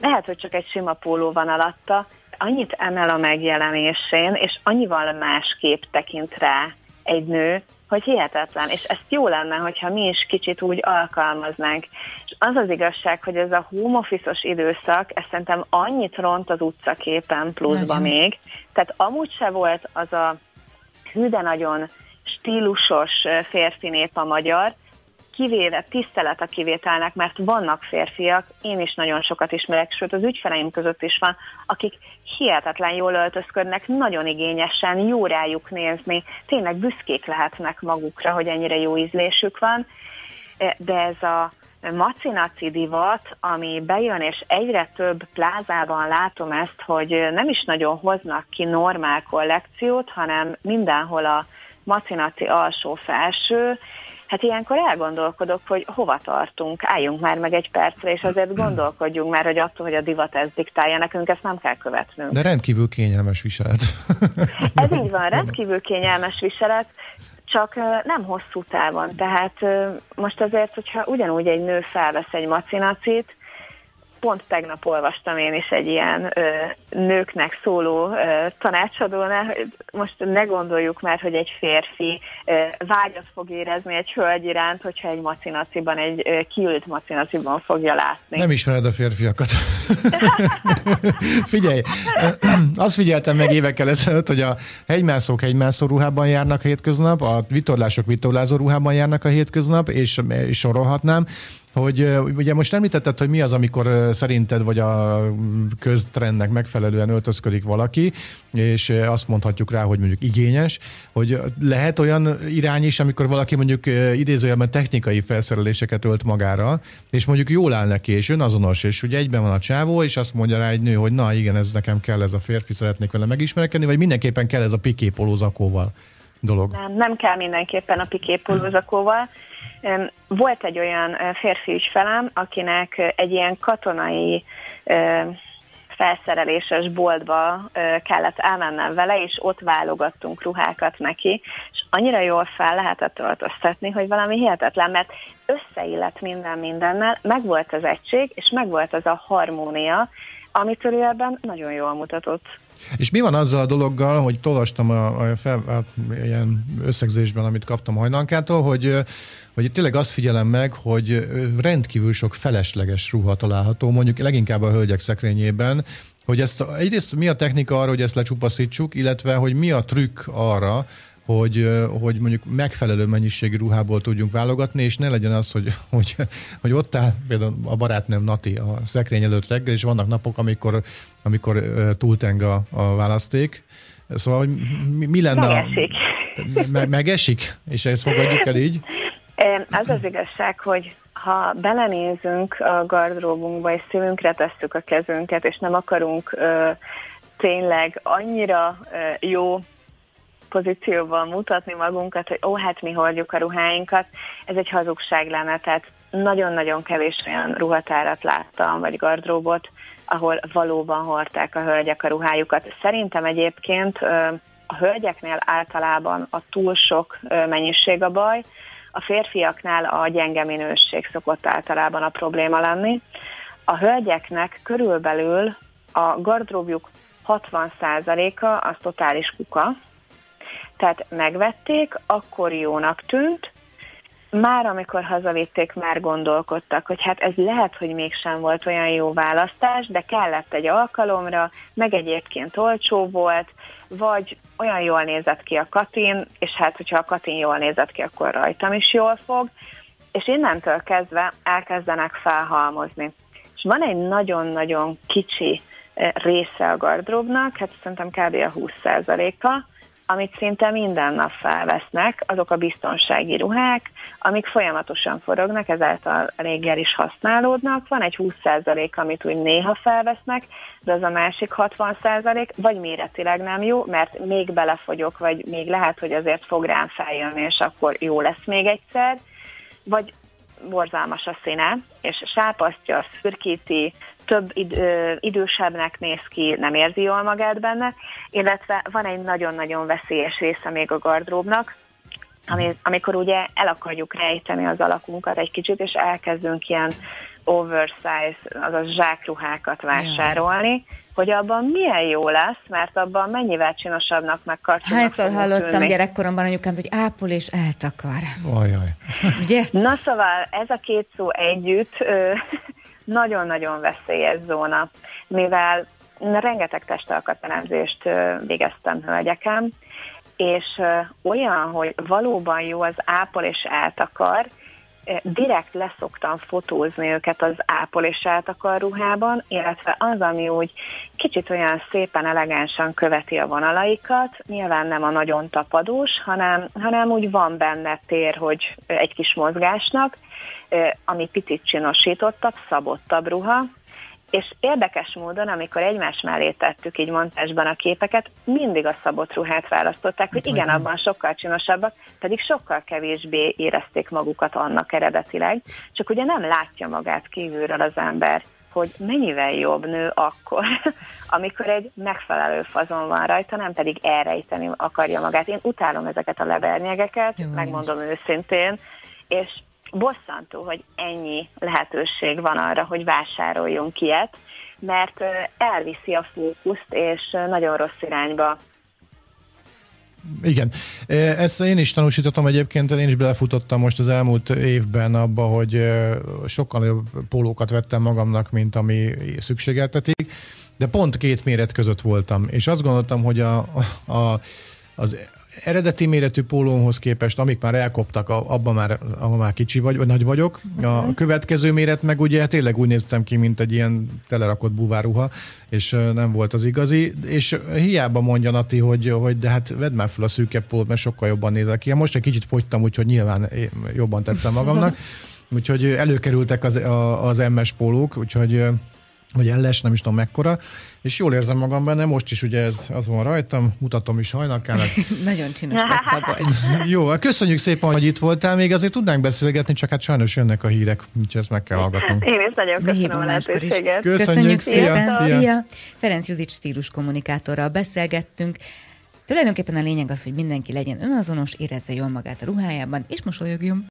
Lehet, hogy csak egy sima póló van alatta, annyit emel a megjelenésén, és annyival másképp tekint rá egy nő, hogy hihetetlen, és ezt jó lenne, hogyha mi is kicsit úgy alkalmaznánk. És az az igazság, hogy ez a home office-os időszak, ez szerintem annyit ront az utcaképen pluszba nagyon. Még, tehát amúgy se volt az a hű de nagyon stílusos férfi nép a magyar, kivéve tisztelet a kivételnek, mert vannak férfiak, én is nagyon sokat ismerek, sőt az ügyfeleim között is van, akik hihetetlen jól öltözködnek, nagyon igényesen, jó rájuk nézni, tényleg büszkék lehetnek magukra, hogy ennyire jó ízlésük van, de ez a macinaci divat, ami bejön, és egyre több plázában látom ezt, hogy nem is nagyon hoznak ki normál kollekciót, hanem mindenhol a macinaci alsó-felső. Hát ilyenkor elgondolkodok, hogy hova tartunk, álljunk már meg egy percre, és azért gondolkodjunk már, hogy attól, hogy a divat ezt diktálja nekünk, ezt nem kell követnünk. De rendkívül kényelmes viselet. Ez így van, rendkívül kényelmes viselet, csak nem hosszú távon. Tehát most azért, hogyha ugyanúgy egy nő felvesz egy macinacit, pont tegnap olvastam én is egy ilyen ö, nőknek szóló ö, tanácsadónál, hogy most ne gondoljuk már, hogy egy férfi ö, vágyat fog érezni egy hölgy iránt, hogyha egy macinaciban, egy ö, kiült macinaciban fogja látni. Nem ismered a férfiakat. Figyelj, azt figyeltem meg évekkel ezelőtt, hogy a hegymászók hegymászó ruhában járnak a hétköznap, a vitorlások vitorlázó ruhában járnak a hétköznap, és, és sorolhatnám, hogy ugye most említetted, hogy mi az, amikor szerinted vagy a köztrendnek megfelelően öltözködik valaki, és azt mondhatjuk rá, hogy mondjuk igényes, hogy lehet olyan irány is, amikor valaki mondjuk idézőjelben technikai felszereléseket ölt magára, és mondjuk jól áll neki, és önazonos, és ugye egyben van a csávó, és azt mondja rá egy nő, hogy na igen, ez nekem kell, ez a férfi, szeretnék vele megismerkedni, vagy mindenképpen kell ez a piké polózakóval dolog? Nem, nem kell mindenképpen a piké polózakóval. Volt egy olyan férfi ügyfelem, akinek egy ilyen katonai felszereléses boltba kellett elmennem vele, és ott válogattunk ruhákat neki, és annyira jól fel lehetett öltöztetni, hogy valami hihetetlen, mert összeillett minden mindennel, megvolt az egység, és megvolt az a harmónia, amitől ő ebben nagyon jól mutatott. És mi van azzal a dologgal, hogy olvastam a, a, fel, a ilyen összegzésben, amit kaptam Hajnalkától, hogy, hogy tényleg azt figyelem meg, hogy rendkívül sok felesleges ruha található, mondjuk leginkább a hölgyek szekrényében, hogy ezt egyrészt mi a technika arra, hogy ezt lecsupaszítsuk, illetve hogy mi a trükk arra, hogy, hogy mondjuk megfelelő mennyiségű ruhából tudjunk válogatni, és ne legyen az, hogy, hogy, hogy ott áll például a barátnőm Nati a szekrény előtt reggel, és vannak napok, amikor, amikor túlteng a, a választék. Szóval, hogy mi, mi lenne a... Megesik. Me, megesik? És ezt fogadjuk el így? Az az igazság, hogy ha belenézünk a gardróbunkba, és szívünkre tesszük a kezünket, és nem akarunk ö, tényleg annyira ö, jó pozícióban mutatni magunkat, hogy ó, hát mi hordjuk a ruháinkat, ez egy hazugság lenne, tehát nagyon-nagyon kevés olyan ruhatárat láttam, vagy gardróbot, ahol valóban hordták a hölgyek a ruhájukat. Szerintem egyébként a hölgyeknél általában a túl sok mennyiség a baj, a férfiaknál a gyenge minőség szokott általában a probléma lenni. A hölgyeknek körülbelül a gardróbjuk hatvan százaléka az totális kuka, tehát megvették, akkor jónak tűnt, már amikor hazavitték, már gondolkodtak, hogy hát ez lehet, hogy mégsem volt olyan jó választás, de kellett egy alkalomra, meg egyébként olcsó volt, vagy olyan jól nézett ki a katin, és hát, hogyha a katin jól nézett ki, akkor rajtam is jól fog, és innentől kezdve elkezdenek felhalmozni. És van egy nagyon-nagyon kicsi része a gardróbnak, hát szerintem kb. a húsz százaléka, amit szinte minden nap felvesznek, azok a biztonsági ruhák, amik folyamatosan forognak, ezáltal reggel is használódnak. Van egy húsz százalék, amit úgy néha felvesznek, de az a másik hatvan százalék, vagy méretileg nem jó, mert még belefogyok, vagy még lehet, hogy azért fog rám feljönni, és akkor jó lesz még egyszer, vagy borzalmas a színe, és sápasztja, szürkíti, több id- ö, idősebbnek néz ki, nem érzi jól magát benne, illetve van egy nagyon-nagyon veszélyes része még a gardróbnak, ami, amikor ugye el akarjuk rejteni az alakunkat egy kicsit, és elkezdünk ilyen oversize, azaz zsákruhákat vásárolni, hogy abban milyen jó lesz, mert abban mennyivel csinosabbnak meg karcsúnak. Hányszor hallottam tűnni gyerekkoromban anyukám, hogy ápol és eltakar. Ajaj. Ugye? Na szóval ez a két szó együtt ö, nagyon-nagyon veszélyes zóna, mivel rengeteg testalkatelemzést végeztem hölgyeken, és ö, olyan, hogy valóban jó az ápol és eltakar, direkt leszoktam fotózni őket az ápol és eltakar ruhában, illetve az, ami úgy kicsit olyan szépen elegánsan követi a vonalaikat, nyilván nem a nagyon tapadós, hanem, hanem úgy van benne tér, hogy egy kis mozgásnak, ami picit csinosítottabb, szabottabb ruha, és érdekes módon, amikor egymás mellé tettük így montásban a képeket, mindig a szabott ruhát választották, hogy igen, abban sokkal csinosabbak, pedig sokkal kevésbé érezték magukat annak eredetileg. Csak ugye nem látja magát kívülről az ember, hogy mennyivel jobb nő akkor, amikor egy megfelelő fazon van rajta, nem pedig elrejteni akarja magát. Én utálom ezeket a lebernyegeket, jó, megmondom őszintén, és bosszantó, hogy ennyi lehetőség van arra, hogy vásároljunk ilyet, mert elviszi a fókuszt, és nagyon rossz irányba. Igen. Ezt én is tanúsítottam egyébként, én is belefutottam most az elmúlt évben abba, hogy sokkal jobb pólókat vettem magamnak, mint ami szükségeltetik, de pont két méret között voltam, és azt gondoltam, hogy a, a, az eredeti méretű pólómhoz képest, amik már elkoptak, abban már, abban már kicsi vagy, vagy nagy vagyok. A következő méret meg ugye tényleg úgy néztem ki, mint egy ilyen telerakott búváruha, és nem volt az igazi, és hiába mondja Nati, hogy, hogy de hát vedd már fel a szűkebb pólót, mert sokkal jobban nézel ki. Most egy kicsit fogytam, úgyhogy nyilván jobban tetszem magamnak, úgyhogy előkerültek az, az em es pólók, úgyhogy vagy elles, nem is tudom mekkora, és jól érzem magam benne, most is ugye ez az van rajtam, mutatom is Hajnalkának. Nagyon csinos lett, Szabolcs. Jó, köszönjük szépen, hogy itt voltál, még azért tudnánk beszélgetni, csak hát sajnos jönnek a hírek, úgyhogy ezt meg kell hallgatnunk. Én is nagyon köszönöm a lehetőséget. Köszönjük, köszönjük szépen, szia. Szia. szia! Ferenc Judit stílus kommunikátorral beszélgettünk. Tulajdonképpen a lényeg az, hogy mindenki legyen önazonos, érezze jól magát a ruhájában, és mosolyogjon.